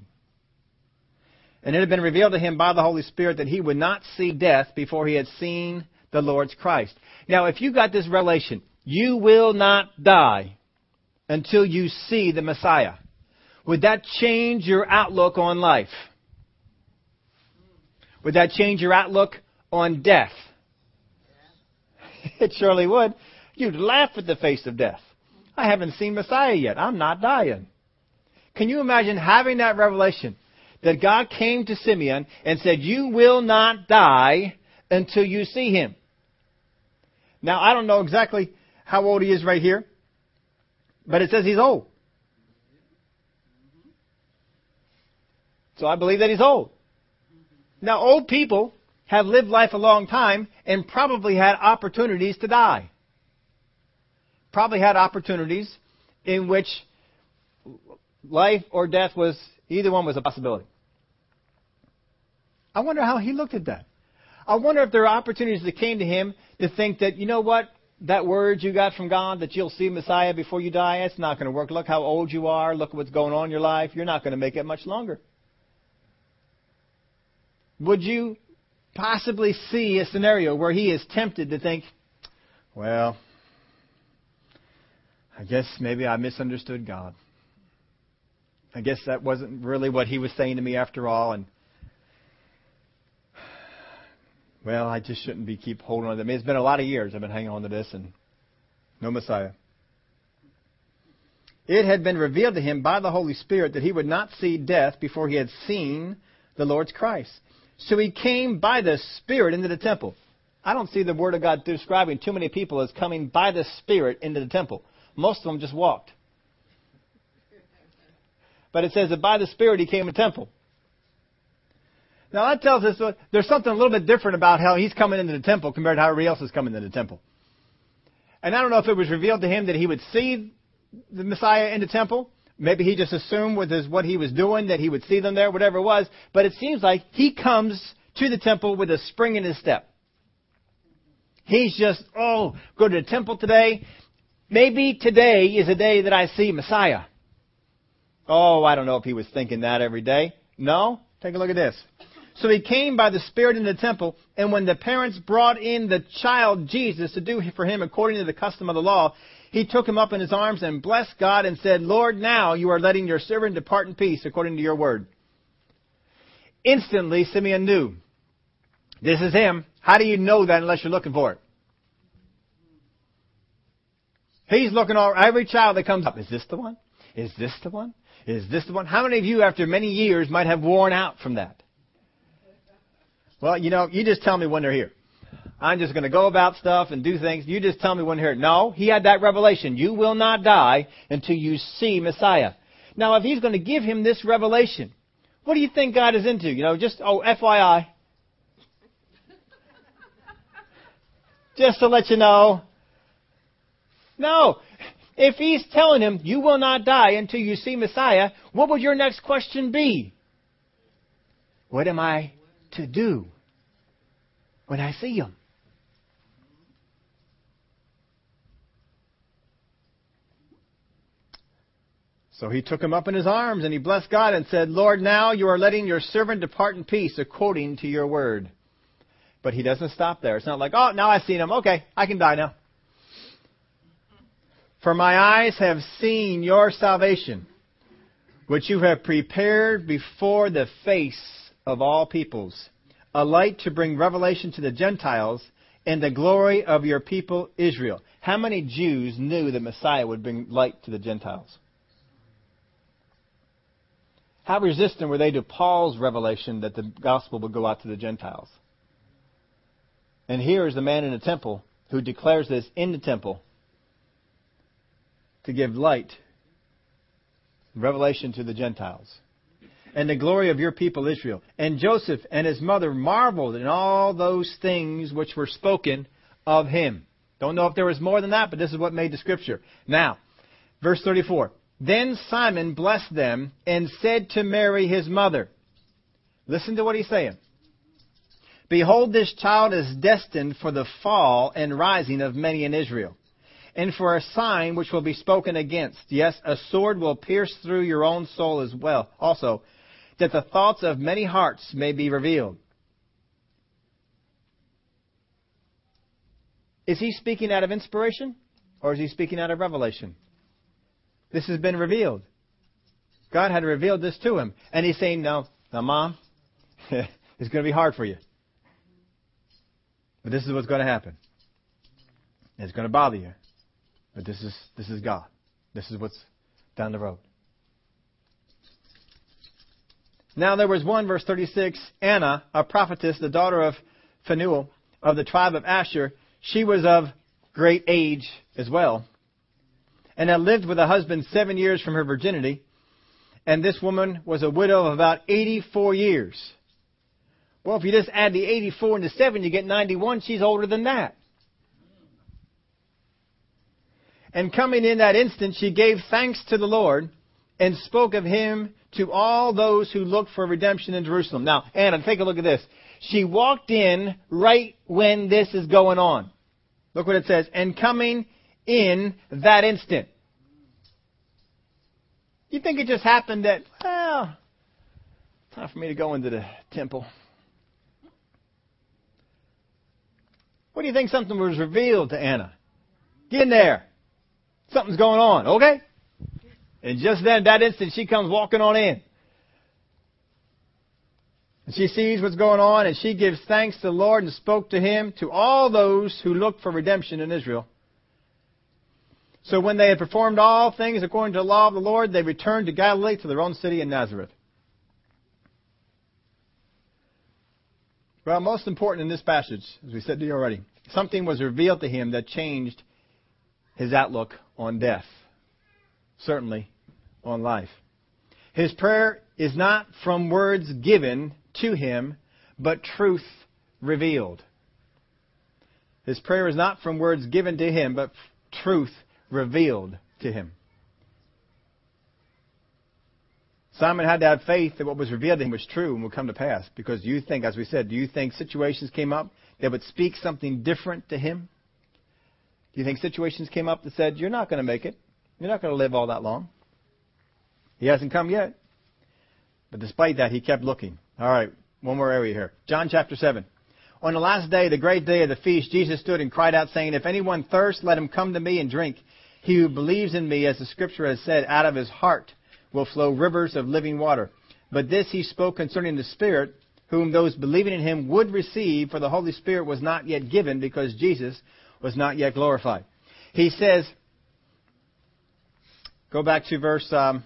And it had been revealed to him by the Holy Spirit that he would not see death before he had seen the Lord's Christ. Now, if you got this revelation, you will not die until you see the Messiah. Would that change your outlook on life? Would that change your outlook on death? It surely would. You'd laugh at the face of death. I haven't seen Messiah yet. I'm not dying. Can you imagine having that revelation that God came to Simeon and said, you will not die until you see him? Now, I don't know exactly how old he is right here, but it says he's old. So I believe that he's old. Now, old people have lived life a long time and probably had opportunities to die. Probably had opportunities in which life or death was, either one was a possibility. I wonder how he looked at that. I wonder if there are opportunities that came to him to think that, you know what, that word you got from God that you'll see Messiah before you die, it's not going to work. Look how old you are. Look what's going on in your life. You're not going to make it much longer. Would you possibly see a scenario where he is tempted to think, well, I guess maybe I misunderstood God. I guess that wasn't really what he was saying to me after all. And, well, I just shouldn't be keep holding on to them. It's been a lot of years I've been hanging on to this and no Messiah. It had been revealed to him by the Holy Spirit that he would not see death before he had seen the Lord's Christ. So he came by the Spirit into the temple. I don't see the Word of God describing too many people as coming by the Spirit into the temple. Most of them just walked. But it says that by the Spirit he came to the temple. Now that tells us that there's something a little bit different about how he's coming into the temple compared to how everybody else is coming into the temple. And I don't know if it was revealed to him that he would see the Messiah in the temple. Maybe he just assumed with his, what he was doing that he would see them there, whatever it was. But it seems like he comes to the temple with a spring in his step. He's just, oh, go to the temple today. Maybe today is a day that I see Messiah. Oh, I don't know if he was thinking that every day. No? Take a look at this. So he came by the Spirit into the temple, and when the parents brought in the child Jesus to do for him according to the custom of the law, he took him up in his arms and blessed God and said, Lord, now you are letting your servant depart in peace according to your word. Instantly, Simeon knew. This is him. How do you know that unless you're looking for it? He's looking all every child that comes up. Is this the one? Is this the one? Is this the one? How many of you, after many years, might have worn out from that? Well, you know, you just tell me when they're here. I'm just going to go about stuff and do things. You just tell me when they're here. No, he had that revelation. You will not die until you see Messiah. Now, if he's going to give him this revelation, what do you think God is into? You know, just, oh, F Y I. Just to let you know. No. If he's telling him, you will not die until you see Messiah, what would your next question be? What am I to do when I see him? So he took him up in his arms, and he blessed God and said, Lord, now you are letting your servant depart in peace, according to your word. But he doesn't stop there. It's not like, oh, now I've seen him. Okay, I can die now. For my eyes have seen your salvation, which you have prepared before the face of all peoples, a light to bring revelation to the Gentiles and the glory of your people Israel. How many Jews knew the Messiah would bring light to the Gentiles? How resistant were they to Paul's revelation that the gospel would go out to the Gentiles? And here is the man in the temple who declares this in the temple to give light, revelation to the Gentiles, and the glory of your people Israel. And Joseph and his mother marveled in all those things which were spoken of him. Don't know if there was more than that, but this is what made the scripture. Now, verse thirty-four. Then Simon blessed them and said to Mary his mother, listen to what he's saying. Behold, this child is destined for the fall and rising of many in Israel, and for a sign which will be spoken against. Yes, a sword will pierce through your own soul as well, also, that the thoughts of many hearts may be revealed. Is he speaking out of inspiration, or is he speaking out of revelation? This has been revealed. God had revealed this to him. And he's saying, no, now, Mom, it's going to be hard for you. But this is what's going to happen. It's going to bother you. But this is this is God. This is what's down the road. Now there was one, verse thirty-six, Anna, a prophetess, the daughter of Phanuel, of the tribe of Asher. She was of great age as well, and had lived with a husband seven years from her virginity. And this woman was a widow of about eighty-four years. Well, if you just add the eighty-four and the seven, you get ninety-one. She's older than that. And coming in that instant, she gave thanks to the Lord and spoke of him to all those who looked for redemption in Jerusalem. Now, Anna, take a look at this. She walked in right when this is going on. Look what it says. And coming in that instant. You think it just happened that, well, time for me to go into the temple. What do you think something was revealed to Anna? Get in there. Something's going on, okay? And just then, that instant, she comes walking on in. And she sees what's going on, and she gives thanks to the Lord and spoke to him, to all those who looked for redemption in Israel. So when they had performed all things according to the law of the Lord, they returned to Galilee to their own city in Nazareth. Well, most important in this passage, as we said to you already, something was revealed to him that changed his outlook on death, certainly on life. His prayer is not from words given to him, but truth revealed. His prayer is not from words given to him, but truth revealed to him. Simon had to have faith that what was revealed to him was true and would come to pass. Because you think, as we said, do you think situations came up that would speak something different to him? Do you think situations came up that said, you're not going to make it. You're not going to live all that long. He hasn't come yet. But despite that, he kept looking. All right, one more area here. John chapter seven. On the last day, the great day of the feast, Jesus stood and cried out, saying, if anyone thirsts, let him come to me and drink. He who believes in me, as the scripture has said, out of his heart will flow rivers of living water. But this he spoke concerning the Spirit, whom those believing in him would receive, for the Holy Spirit was not yet given, because Jesus was not yet glorified. He says, go back to verse um,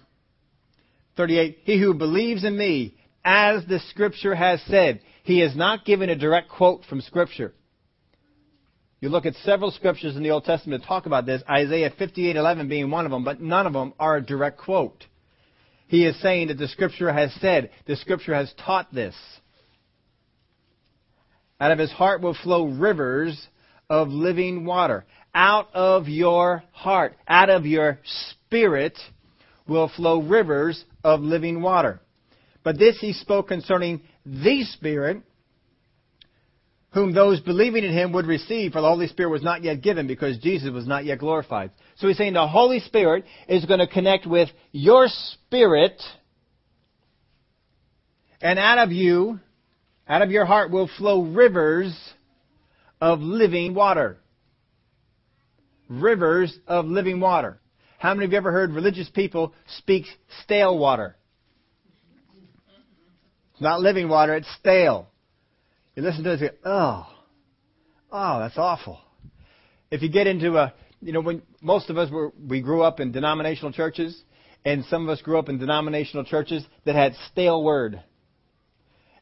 thirty-eight, he who believes in me, as the Scripture has said. He is not giving a direct quote from Scripture. You look at several Scriptures in the Old Testament that talk about this, Isaiah fifty-eight eleven being one of them, but none of them are a direct quote. He is saying that the Scripture has said, the Scripture has taught this. Out of his heart will flow rivers of living water. Out of your heart, out of your spirit, will flow rivers of living water. But this he spoke concerning the Spirit, whom those believing in him would receive, for the Holy Spirit was not yet given because Jesus was not yet glorified. So he's saying the Holy Spirit is going to connect with your spirit, and out of you, out of your heart will flow rivers of living water. Rivers of living water. How many of you ever heard religious people speak stale water? It's not living water, it's stale. You listen to it and say, oh, oh, that's awful. If you get into a, you know, when most of us were, we grew up in denominational churches, and some of us grew up in denominational churches that had stale word.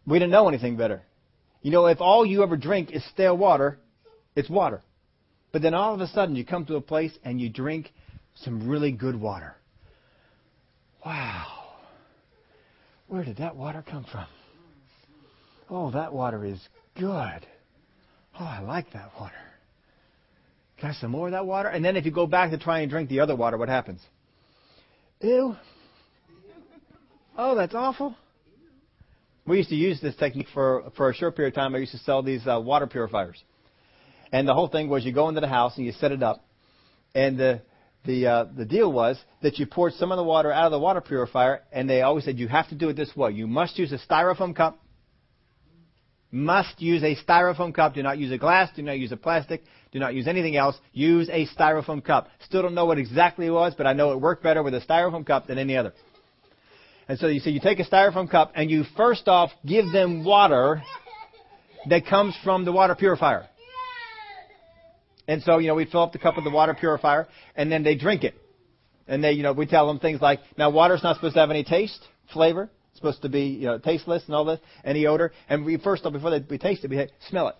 We didn't know anything better. You know, if all you ever drink is stale water, it's water. But then all of a sudden you come to a place and you drink some really good water. Wow. Where did that water come from? Oh, that water is good. Oh, I like that water. Can I have some more of that water? And then if you go back to try and drink the other water, what happens? Ew. Oh, that's awful. We used to use this technique for, for a short period of time. I used to sell these uh, water purifiers. And the whole thing was you go into the house and you set it up. And the The uh, the deal was that you poured some of the water out of the water purifier, and they always said you have to do it this way. You must use a styrofoam cup. Must use a styrofoam cup. Do not use a glass. Do not use a plastic. Do not use anything else. Use a styrofoam cup. Still don't know what exactly it was, but I know it worked better with a styrofoam cup than any other. And so you see, you take a styrofoam cup, and you first off give them water that comes from the water purifier. And so, you know, we fill up the cup with the water purifier, and then they drink it. And they, you know, we tell them things like, now water's not supposed to have any taste, flavor. It's supposed to be, you know, tasteless and all this, any odor. And we first, before they, we taste it, we say, smell it.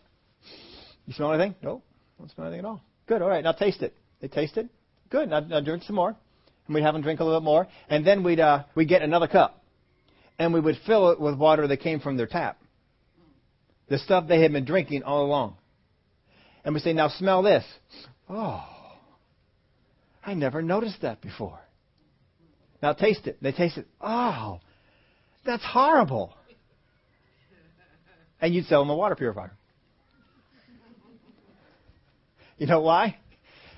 You smell anything? No, don't smell anything at all. Good, all right, now taste it. They taste it. Good, now, now drink some more. And we'd have them drink a little bit more. And then we'd, uh, we'd get another cup. And we would fill it with water that came from their tap. The stuff they had been drinking all along. And we say, now smell this. Oh, I never noticed that before. Now taste it. They taste it. Oh, that's horrible. And you'd sell them a water purifier. You know why?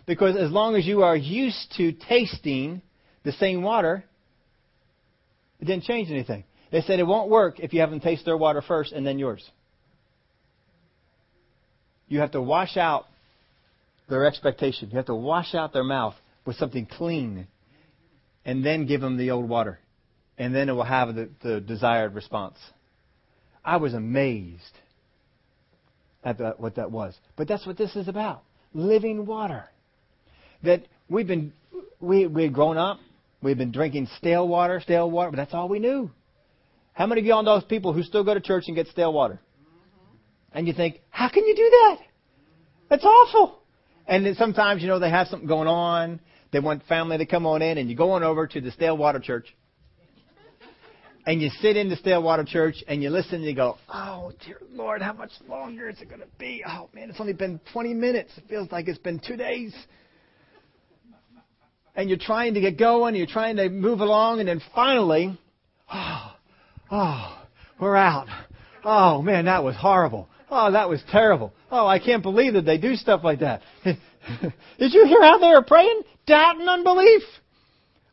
Because as long as you are used to tasting the same water, it didn't change anything. They said it won't work if you haven't tasted their water first and then yours. You have to wash out their expectation. You have to wash out their mouth with something clean and then give them the old water. And then it will have the, the desired response. I was amazed at that, what that was. But that's what this is about. Living water. That we've been, we, we had grown up. We've been drinking stale water, stale water. But that's all we knew. How many of y'all know those people who still go to church and get stale water? And you think, how can you do that? That's awful. And then sometimes, you know, they have something going on. They want family to come on in, and you go on over to the stale water church. And you sit in the stale water church, and you listen, and you go, oh, dear Lord, how much longer is it going to be? Oh, man, it's only been twenty minutes. It feels like it's been two days. And you're trying to get going. You're trying to move along. And then finally, oh, oh, we're out. Oh, man, that was horrible. Oh, that was terrible. Oh, I can't believe that they do stuff like that. Did you hear how they were praying? Doubt and unbelief.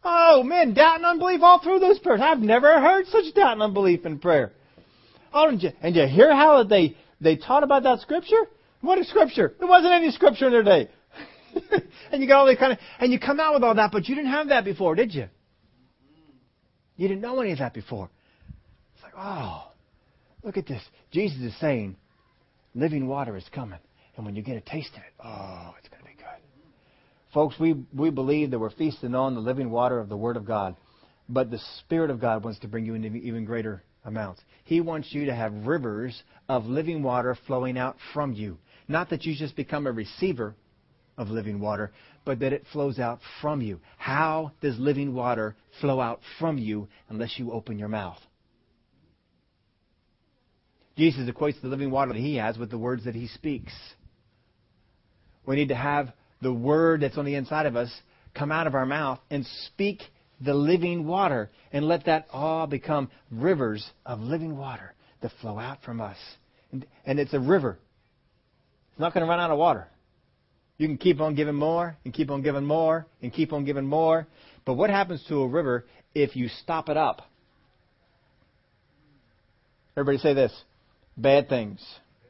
Oh, man, doubt and unbelief all through those prayers. I've never heard such doubt and unbelief in prayer. Oh, and you, and you hear how they, they taught about that scripture? What is scripture? There wasn't any scripture in their day. And you got all that kind of, and you come out with all that, but you didn't have that before, did you? You didn't know any of that before. It's like, oh, look at this. Jesus is saying, living water is coming. And when you get a taste of it, oh, it's going to be good. Folks, we, we believe that we're feasting on the living water of the Word of God. But the Spirit of God wants to bring you into even greater amounts. He wants you to have rivers of living water flowing out from you. Not that you just become a receiver of living water, but that it flows out from you. How does living water flow out from you unless you open your mouth? Jesus equates the living water that he has with the words that he speaks. We need to have the word that's on the inside of us come out of our mouth and speak the living water and let that all become rivers of living water that flow out from us. And, and it's a river. It's not going to run out of water. You can keep on giving more and keep on giving more and keep on giving more. But what happens to a river if you stop it up? Everybody say this. Bad things.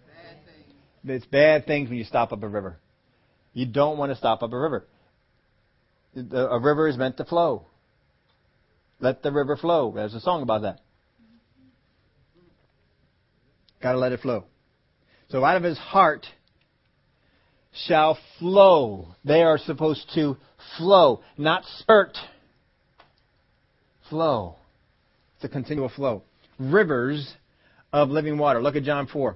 Bad things. It's bad things when you stop up a river. You don't want to stop up a river. A river is meant to flow. Let the river flow. There's a song about that. Got to let it flow. So out of his heart shall flow. They are supposed to flow, not spurt. Flow. It's a continual flow. Rivers of living water. Look at John four,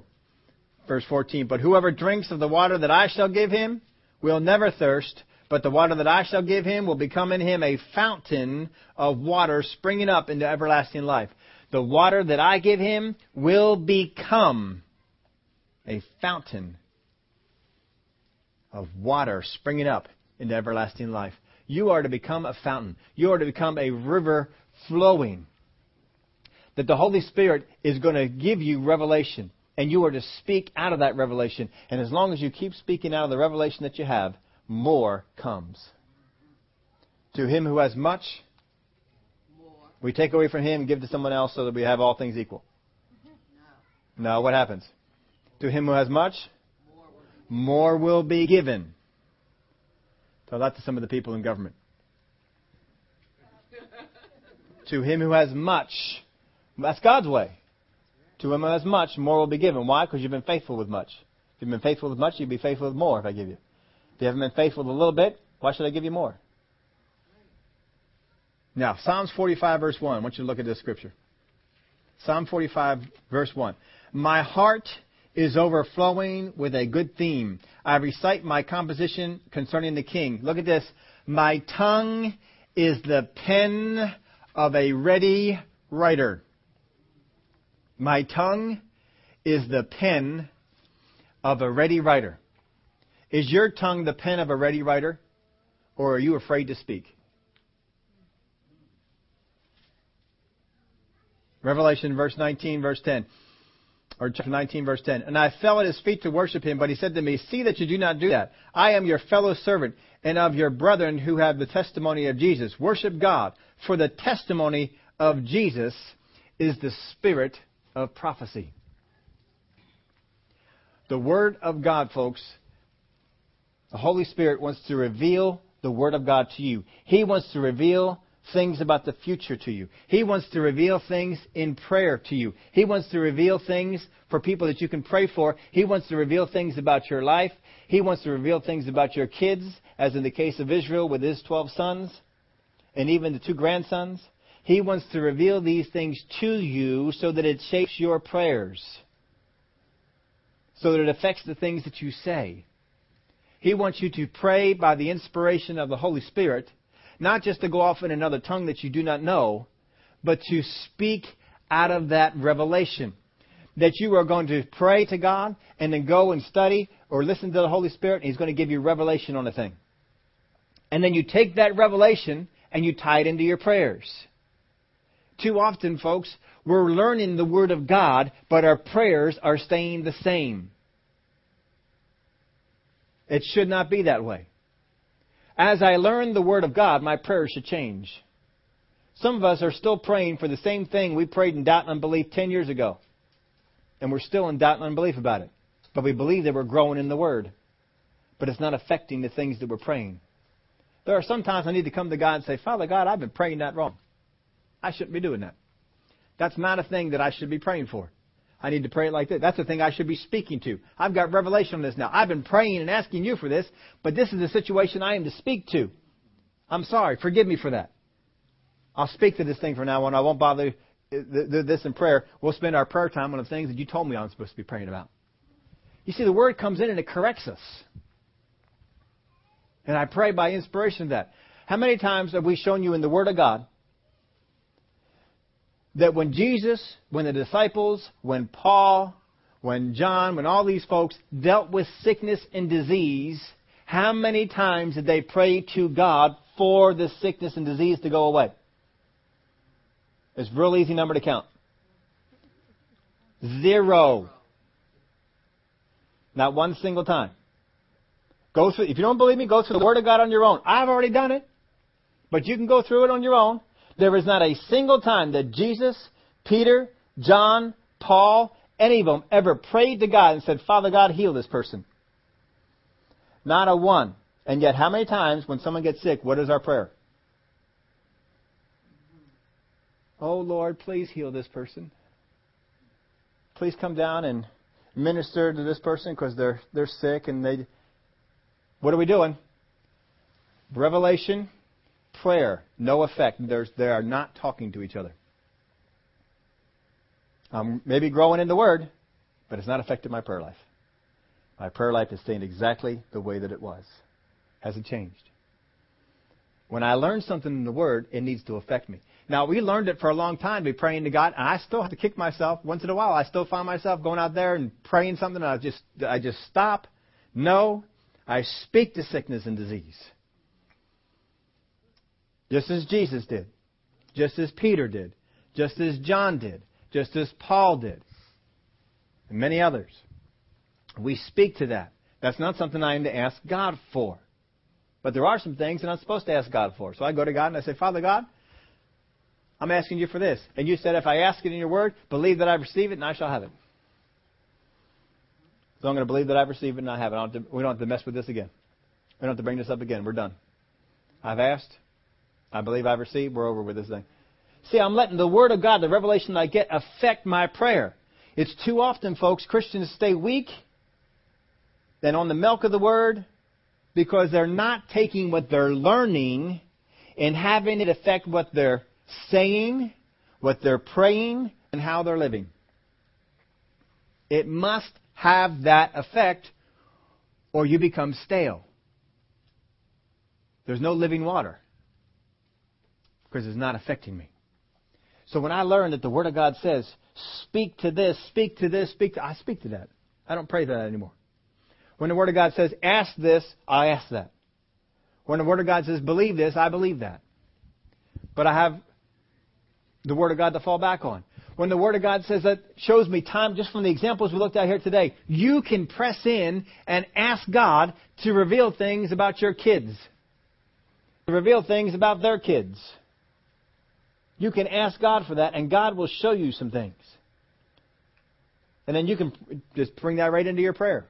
verse fourteen. But whoever drinks of the water that I shall give him will never thirst, but the water that I shall give him will become in him a fountain of water springing up into everlasting life. The water that I give him will become a fountain of water springing up into everlasting life. You are to become a fountain. You are to become a river flowing. That the Holy Spirit is going to give you revelation. And you are to speak out of that revelation. And as long as you keep speaking out of the revelation that you have, more comes. To him who has much, we take away from him and give to someone else so that we have all things equal. No, what happens? To him who has much, more will be given. Tell that to some of the people in government. To him who has much, that's God's way. To him who has much, more will be given. Why? Because you've been faithful with much. If you've been faithful with much, you'll be faithful with more if I give you. If you haven't been faithful with a little bit, why should I give you more? Now, Psalms forty-five, verse one. I want you to look at this scripture. Psalm forty-five, verse one. My heart is overflowing with a good theme. I recite my composition concerning the king. Look at this. My tongue is the pen of a ready writer. My tongue is the pen of a ready writer. Is your tongue the pen of a ready writer? Or are you afraid to speak? Revelation verse nineteen, verse ten. Or chapter nineteen, verse ten. And I fell at his feet to worship him, but he said to me, see that you do not do that. I am your fellow servant and of your brethren who have the testimony of Jesus. Worship God, for the testimony of Jesus is the spirit of prophecy. The Word of God, folks, the Holy Spirit wants to reveal the Word of God to you. He wants to reveal things about the future to you. He wants to reveal things in prayer to you. He wants to reveal things for people that you can pray for. He wants to reveal things about your life. He wants to reveal things about your kids, as in the case of Israel with his twelve sons and even the two grandsons. He wants to reveal these things to you so that it shapes your prayers, so that it affects the things that you say. He wants you to pray by the inspiration of the Holy Spirit, not just to go off in another tongue that you do not know, but to speak out of that revelation. That you are going to pray to God and then go and study or listen to the Holy Spirit, and He's going to give you revelation on a thing. And then you take that revelation and you tie it into your prayers. Too often, folks, we're learning the Word of God, but our prayers are staying the same. It should not be that way. As I learn the Word of God, my prayers should change. Some of us are still praying for the same thing we prayed in doubt and unbelief ten years ago. And we're still in doubt and unbelief about it. But we believe that we're growing in the Word. But it's not affecting the things that we're praying. There are some times I need to come to God and say, Father God, I've been praying that wrong. I shouldn't be doing that. That's not a thing that I should be praying for. I need to pray it like this. That's the thing I should be speaking to. I've got revelation on this now. I've been praying and asking you for this, but this is the situation I am to speak to. I'm sorry. Forgive me for that. I'll speak to this thing from now on. I won't bother this in prayer. We'll spend our prayer time on the things that you told me I'm supposed to be praying about. You see, the Word comes in and it corrects us. And I pray by inspiration of that. How many times have we shown you in the Word of God that when Jesus, when the disciples, when Paul, when John, when all these folks dealt with sickness and disease, how many times did they pray to God for the sickness and disease to go away? It's a real easy number to count. Zero. Not one single time. Go through. If you don't believe me, go through the Word of God on your own. I've already done it, but you can go through it on your own. There is not a single time that Jesus, Peter, John, Paul, any of them ever prayed to God and said, Father God, heal this person. Not a one. And yet, how many times when someone gets sick, what is our prayer? Oh, Lord, please heal this person. Please come down and minister to this person because they're they're sick and they... What are we doing? Revelation, prayer, no effect. There's, they are not talking to each other. I'm maybe growing in the Word, but it's not affected my prayer life. My prayer life is staying exactly the way that it was. Hasn't changed. When I learn something in the Word, it needs to affect me. Now, we learned it for a long time, be praying to God, and I still have to kick myself. Once in a while, I still find myself going out there and praying something, and I just, I just stop. No, I speak to sickness and disease. Just as Jesus did. Just as Peter did. Just as John did. Just as Paul did. And many others. We speak to that. That's not something I am to ask God for. But there are some things that I'm supposed to ask God for. So I go to God and I say, Father God, I'm asking you for this. And you said, if I ask it in your word, believe that I receive it and I shall have it. So I'm going to believe that I receive it and I have it. I don't to, we don't have to mess with this again. We don't have to bring this up again. We're done. I've asked. I believe I've received. We're over with this thing. See, I'm letting the Word of God, the revelation I get, affect my prayer. It's too often, folks, Christians stay weak and on the milk of the Word because they're not taking what they're learning and having it affect what they're saying, what they're praying, and how they're living. It must have that effect or you become stale. There's no living water because it's not affecting me. So when I learn that the Word of God says, speak to this, speak to this, speak to I speak to that. I don't pray to that anymore. When the Word of God says, ask this, I ask that. When the Word of God says, believe this, I believe that. But I have the Word of God to fall back on. When the Word of God says that, shows me time, just from the examples we looked at here today, you can press in and ask God to reveal things about your kids. To reveal things about their kids. You can ask God for that, and God will show you some things. And then you can just bring that right into your prayer.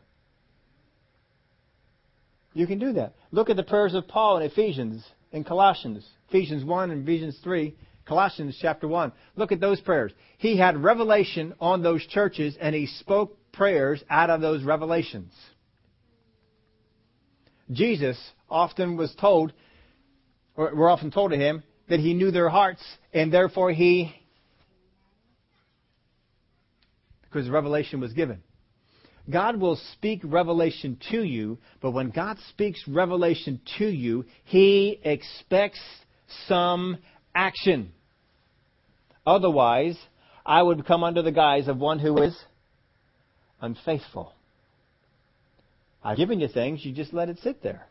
You can do that. Look at the prayers of Paul in Ephesians and Colossians. Ephesians one and Ephesians three. Colossians chapter one. Look at those prayers. He had revelation on those churches and he spoke prayers out of those revelations. Jesus often was told, or we're often told to him, that he knew their hearts and therefore he, because revelation was given. God will speak revelation to you, but when God speaks revelation to you, He expects some action. Otherwise, I would come under the guise of one who is unfaithful. I've given you things, you just let it sit there.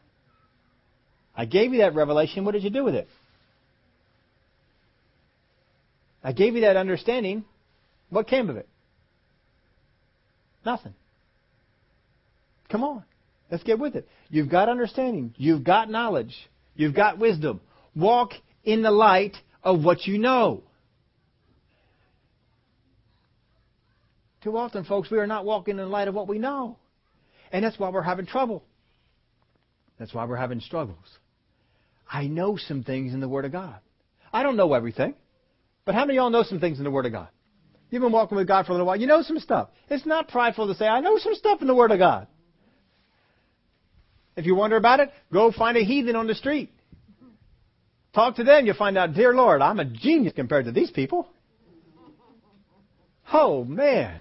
I gave you that revelation, what did you do with it? I gave you that understanding, what came of it? Nothing. Come on. Let's get with it. You've got understanding. You've got knowledge. You've got wisdom. Walk in the light of what you know. Too often, folks, we are not walking in the light of what we know. And that's why we're having trouble. That's why we're having struggles. I know some things in the Word of God. I don't know everything. But how many of y'all know some things in the Word of God? You've been walking with God for a little while. You know some stuff. It's not prideful to say, I know some stuff in the Word of God. If you wonder about it, go find a heathen on the street. Talk to them. You'll find out, dear Lord, I'm a genius compared to these people. Oh, man.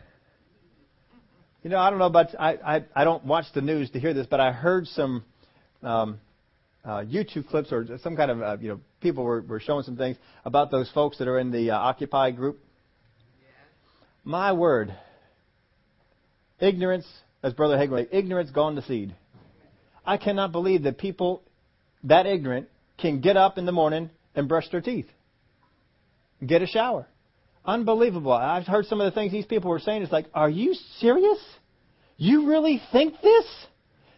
You know, I don't know about, I, I, I don't watch the news to hear this, but I heard some um, uh, YouTube clips or some kind of, uh, you know, people were, were showing some things about those folks that are in the uh, Occupy group. My word. Ignorance, as Brother Hagin would say, ignorance gone to seed. I cannot believe that people that ignorant can get up in the morning and brush their teeth. Get a shower. Unbelievable. I've heard some of the things these people were saying. It's like, are you serious? You really think this?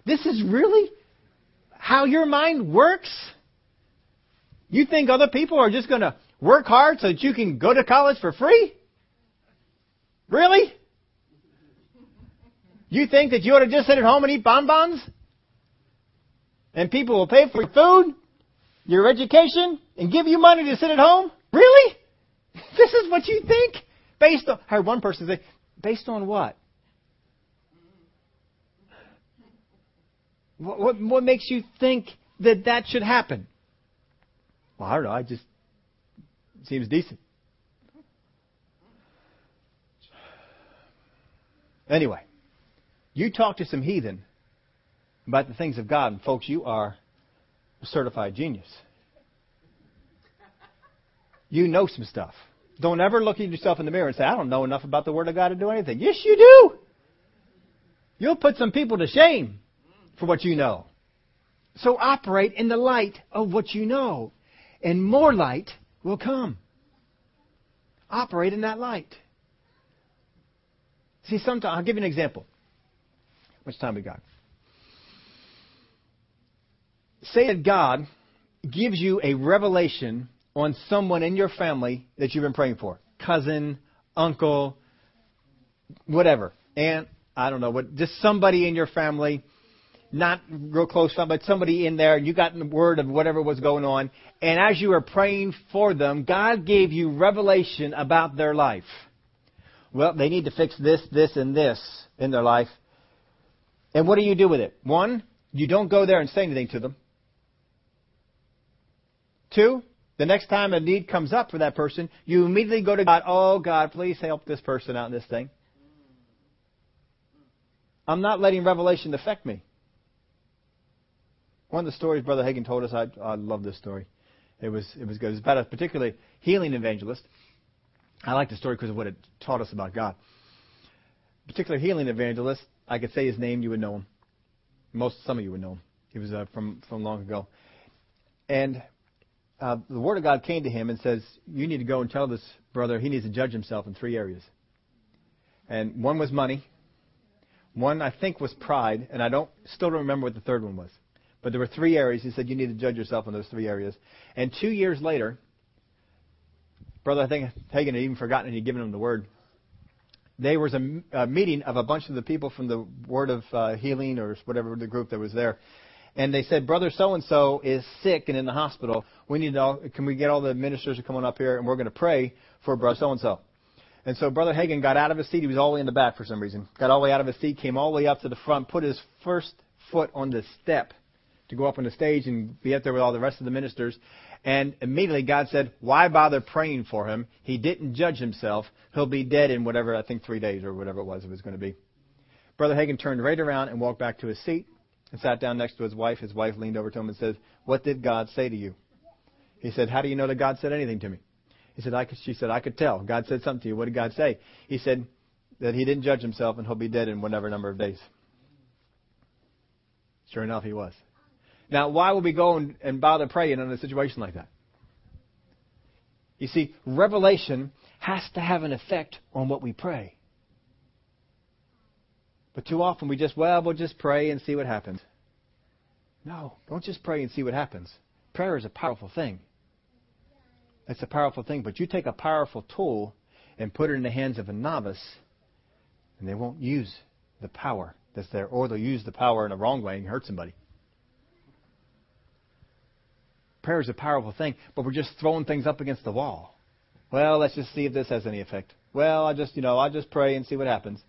This is really how your mind works? You think other people are just going to work hard so that you can go to college for free? Really? You think that you ought to just sit at home and eat bonbons? And people will pay for your food, your education, and give you money to sit at home? Really? This is what you think? Based on, I heard one person say, based on what? What, what, what makes you think that that should happen? Well, I don't know. I just, it seems decent. Anyway, you talk to some heathen about the things of God, and folks, you are a certified genius. You know some stuff. Don't ever look at yourself in the mirror and say, I don't know enough about the Word of God to do anything. Yes, you do. You'll put some people to shame for what you know. So operate in the light of what you know, and more light will come. Operate in that light. See, sometimes, I'll give you an example. How much time we got? Say that God gives you a revelation on someone in your family that you've been praying for. Cousin, uncle, whatever. Aunt, I don't know what. Just somebody in your family, not real close, but somebody in there. You got the word of whatever was going on. And as you were praying for them, God gave you revelation about their life. Well, they need to fix this, this, and this in their life. And what do you do with it? One, you don't go there and say anything to them. Two, the next time a need comes up for that person, you immediately go to God. Oh, God, please help this person out in this thing. I'm not letting revelation affect me. One of the stories Brother Hagin told us, I, I love this story. It was it was good. It was about a particularly healing evangelist. I like the story because of what it taught us about God. Particular healing evangelist, I could say his name, you would know him. Most, some of you would know him. He was uh, from, from long ago. And uh, the Word of God came to him and says, you need to go and tell this brother he needs to judge himself in three areas. And one was money. One, I think, was pride. And I don't still don't remember what the third one was. But there were three areas. He said, you need to judge yourself in those three areas. And two years later, Brother, I think Hagin had even forgotten and he'd given him the word. There was a, a meeting of a bunch of the people from the Word of uh, Healing or whatever the group that was there. And they said, Brother so-and-so is sick and in the hospital. We need all, can we get all the ministers to come on up here and we're going to pray for Brother so-and-so. And so Brother Hagin got out of his seat. He was all the way in the back for some reason. Got all the way out of his seat, came all the way up to the front, put his first foot on the step to go up on the stage and be up there with all the rest of the ministers. And immediately God said, why bother praying for him? He didn't judge himself. He'll be dead in whatever, I think three days or whatever it was it was going to be. Brother Hagin turned right around and walked back to his seat and sat down next to his wife. His wife leaned over to him and said, what did God say to you? He said, how do you know that God said anything to me? He said, I could, she said, I could tell. God said something to you. What did God say? He said that he didn't judge himself and he'll be dead in whatever number of days. Sure enough, he was. Now, why would we go and, and bother praying in a situation like that? You see, revelation has to have an effect on what we pray. But too often we just, well, we'll just pray and see what happens. No, don't just pray and see what happens. Prayer is a powerful thing. It's a powerful thing, but you take a powerful tool and put it in the hands of a novice, and they won't use the power that's there, or they'll use the power in a wrong way and hurt somebody. Prayer is a powerful thing, but we're just throwing things up against the wall. Well, let's just see if this has any effect. Well, I just, you know, I just pray and see what happens.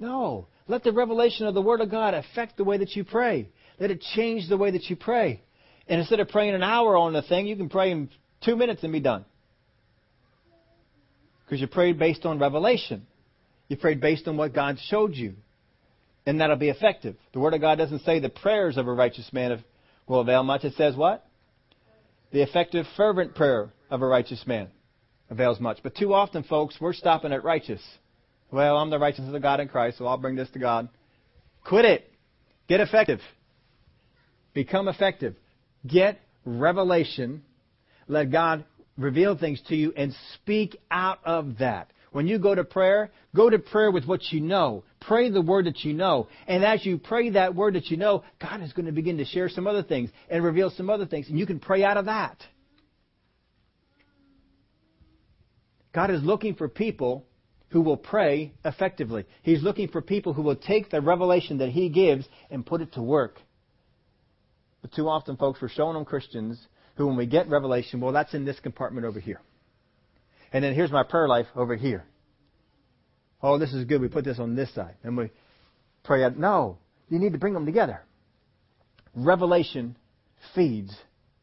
No, let the revelation of the Word of God affect the way that you pray. Let it change the way that you pray. And instead of praying an hour on a thing, you can pray in two minutes and be done. Because you prayed based on revelation. You prayed based on what God showed you. And that'll be effective. The Word of God doesn't say the prayers of a righteous man will avail much. It says what? The effective, fervent prayer of a righteous man avails much. But too often, folks, we're stopping at righteous. Well, I'm the righteousness of God in Christ, so I'll bring this to God. Quit it. Get effective. Become effective. Get revelation. Let God reveal things to you and speak out of that. When you go to prayer, go to prayer with what you know. Pray the word that you know. And as you pray that word that you know, God is going to begin to share some other things and reveal some other things. And you can pray out of that. God is looking for people who will pray effectively. He's looking for people who will take the revelation that He gives and put it to work. But too often, folks, we're showing them Christians who, when we get revelation, well, that's in this compartment over here. And then here's my prayer life over here. Oh, this is good. We put this on this side. And we pray out. No, you need to bring them together. Revelation feeds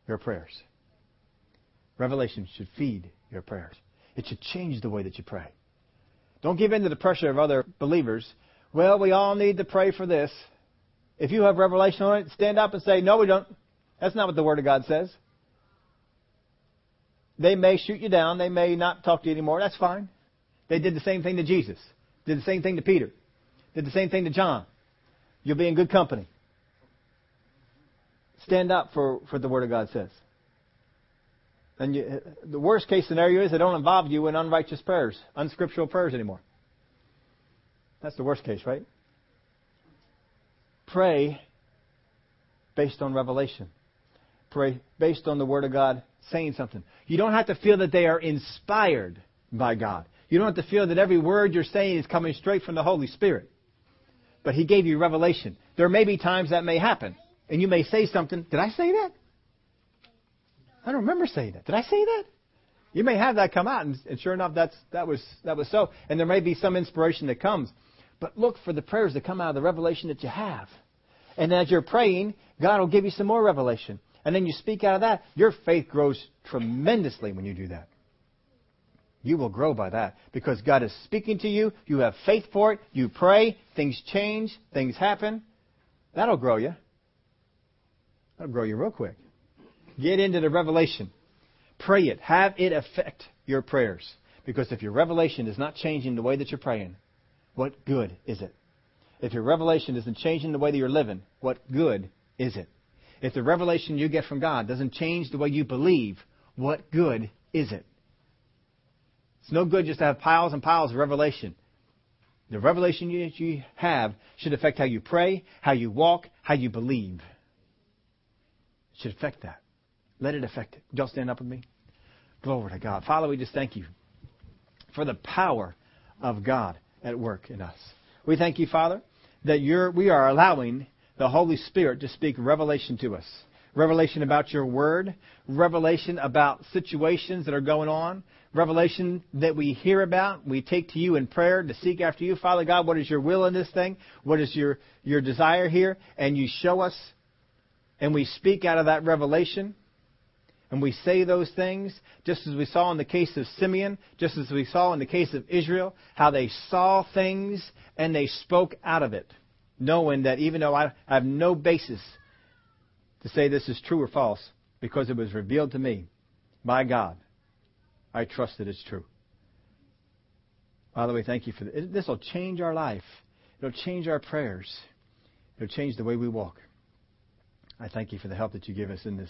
your prayers. Revelation should feed your prayers. It should change the way that you pray. Don't give in to the pressure of other believers. Well, we all need to pray for this. If you have revelation on it, stand up and say, no, we don't. That's not what the Word of God says. They may shoot you down. They may not talk to you anymore. That's fine. They did the same thing to Jesus. Did the same thing to Peter. Did the same thing to John. You'll be in good company. Stand up for what the Word of God says. And you, the worst case scenario is they don't involve you in unrighteous prayers, unscriptural prayers anymore. That's the worst case, right? Pray based on revelation. Pray based on the Word of God saying something. You don't have to feel that they are inspired by God. You don't have to feel that every word you're saying is coming straight from the Holy Spirit. But He gave you revelation. There may be times that may happen. And you may say something. Did I say that? I don't remember saying that. Did I say that? You may have that come out, and, and sure enough, that's that was that was so. And there may be some inspiration that comes. But look for the prayers that come out of the revelation that you have. And as you're praying, God will give you some more revelation. And then you speak out of that. Your faith grows tremendously when you do that. You will grow by that because God is speaking to you. You have faith for it. You pray. Things change. Things happen. That'll grow you. That'll grow you real quick. Get into the revelation. Pray it. Have it affect your prayers. Because if your revelation is not changing the way that you're praying, what good is it? If your revelation isn't changing the way that you're living, what good is it? If the revelation you get from God doesn't change the way you believe, what good is it? It's no good just to have piles and piles of revelation. The revelation that you have should affect how you pray, how you walk, how you believe. It should affect that. Let it affect it. Y'all stand up with me. Glory to God. Father, we just thank You for the power of God at work in us. We thank You, Father, that you're, we are allowing the Holy Spirit to speak revelation to us. Revelation about Your Word. Revelation about situations that are going on. Revelation that we hear about. We take to You in prayer to seek after You. Father God, what is Your will in this thing? What is Your, your desire here? And You show us, and we speak out of that revelation. And we say those things, just as we saw in the case of Simeon, just as we saw in the case of Israel, how they saw things and they spoke out of it, knowing that even though I have no basis to say this is true or false, because it was revealed to me by God, I trust that it's true. Father, we thank You for this. This will change our life. It'll change our prayers. It'll change the way we walk. I thank You for the help that You give us in this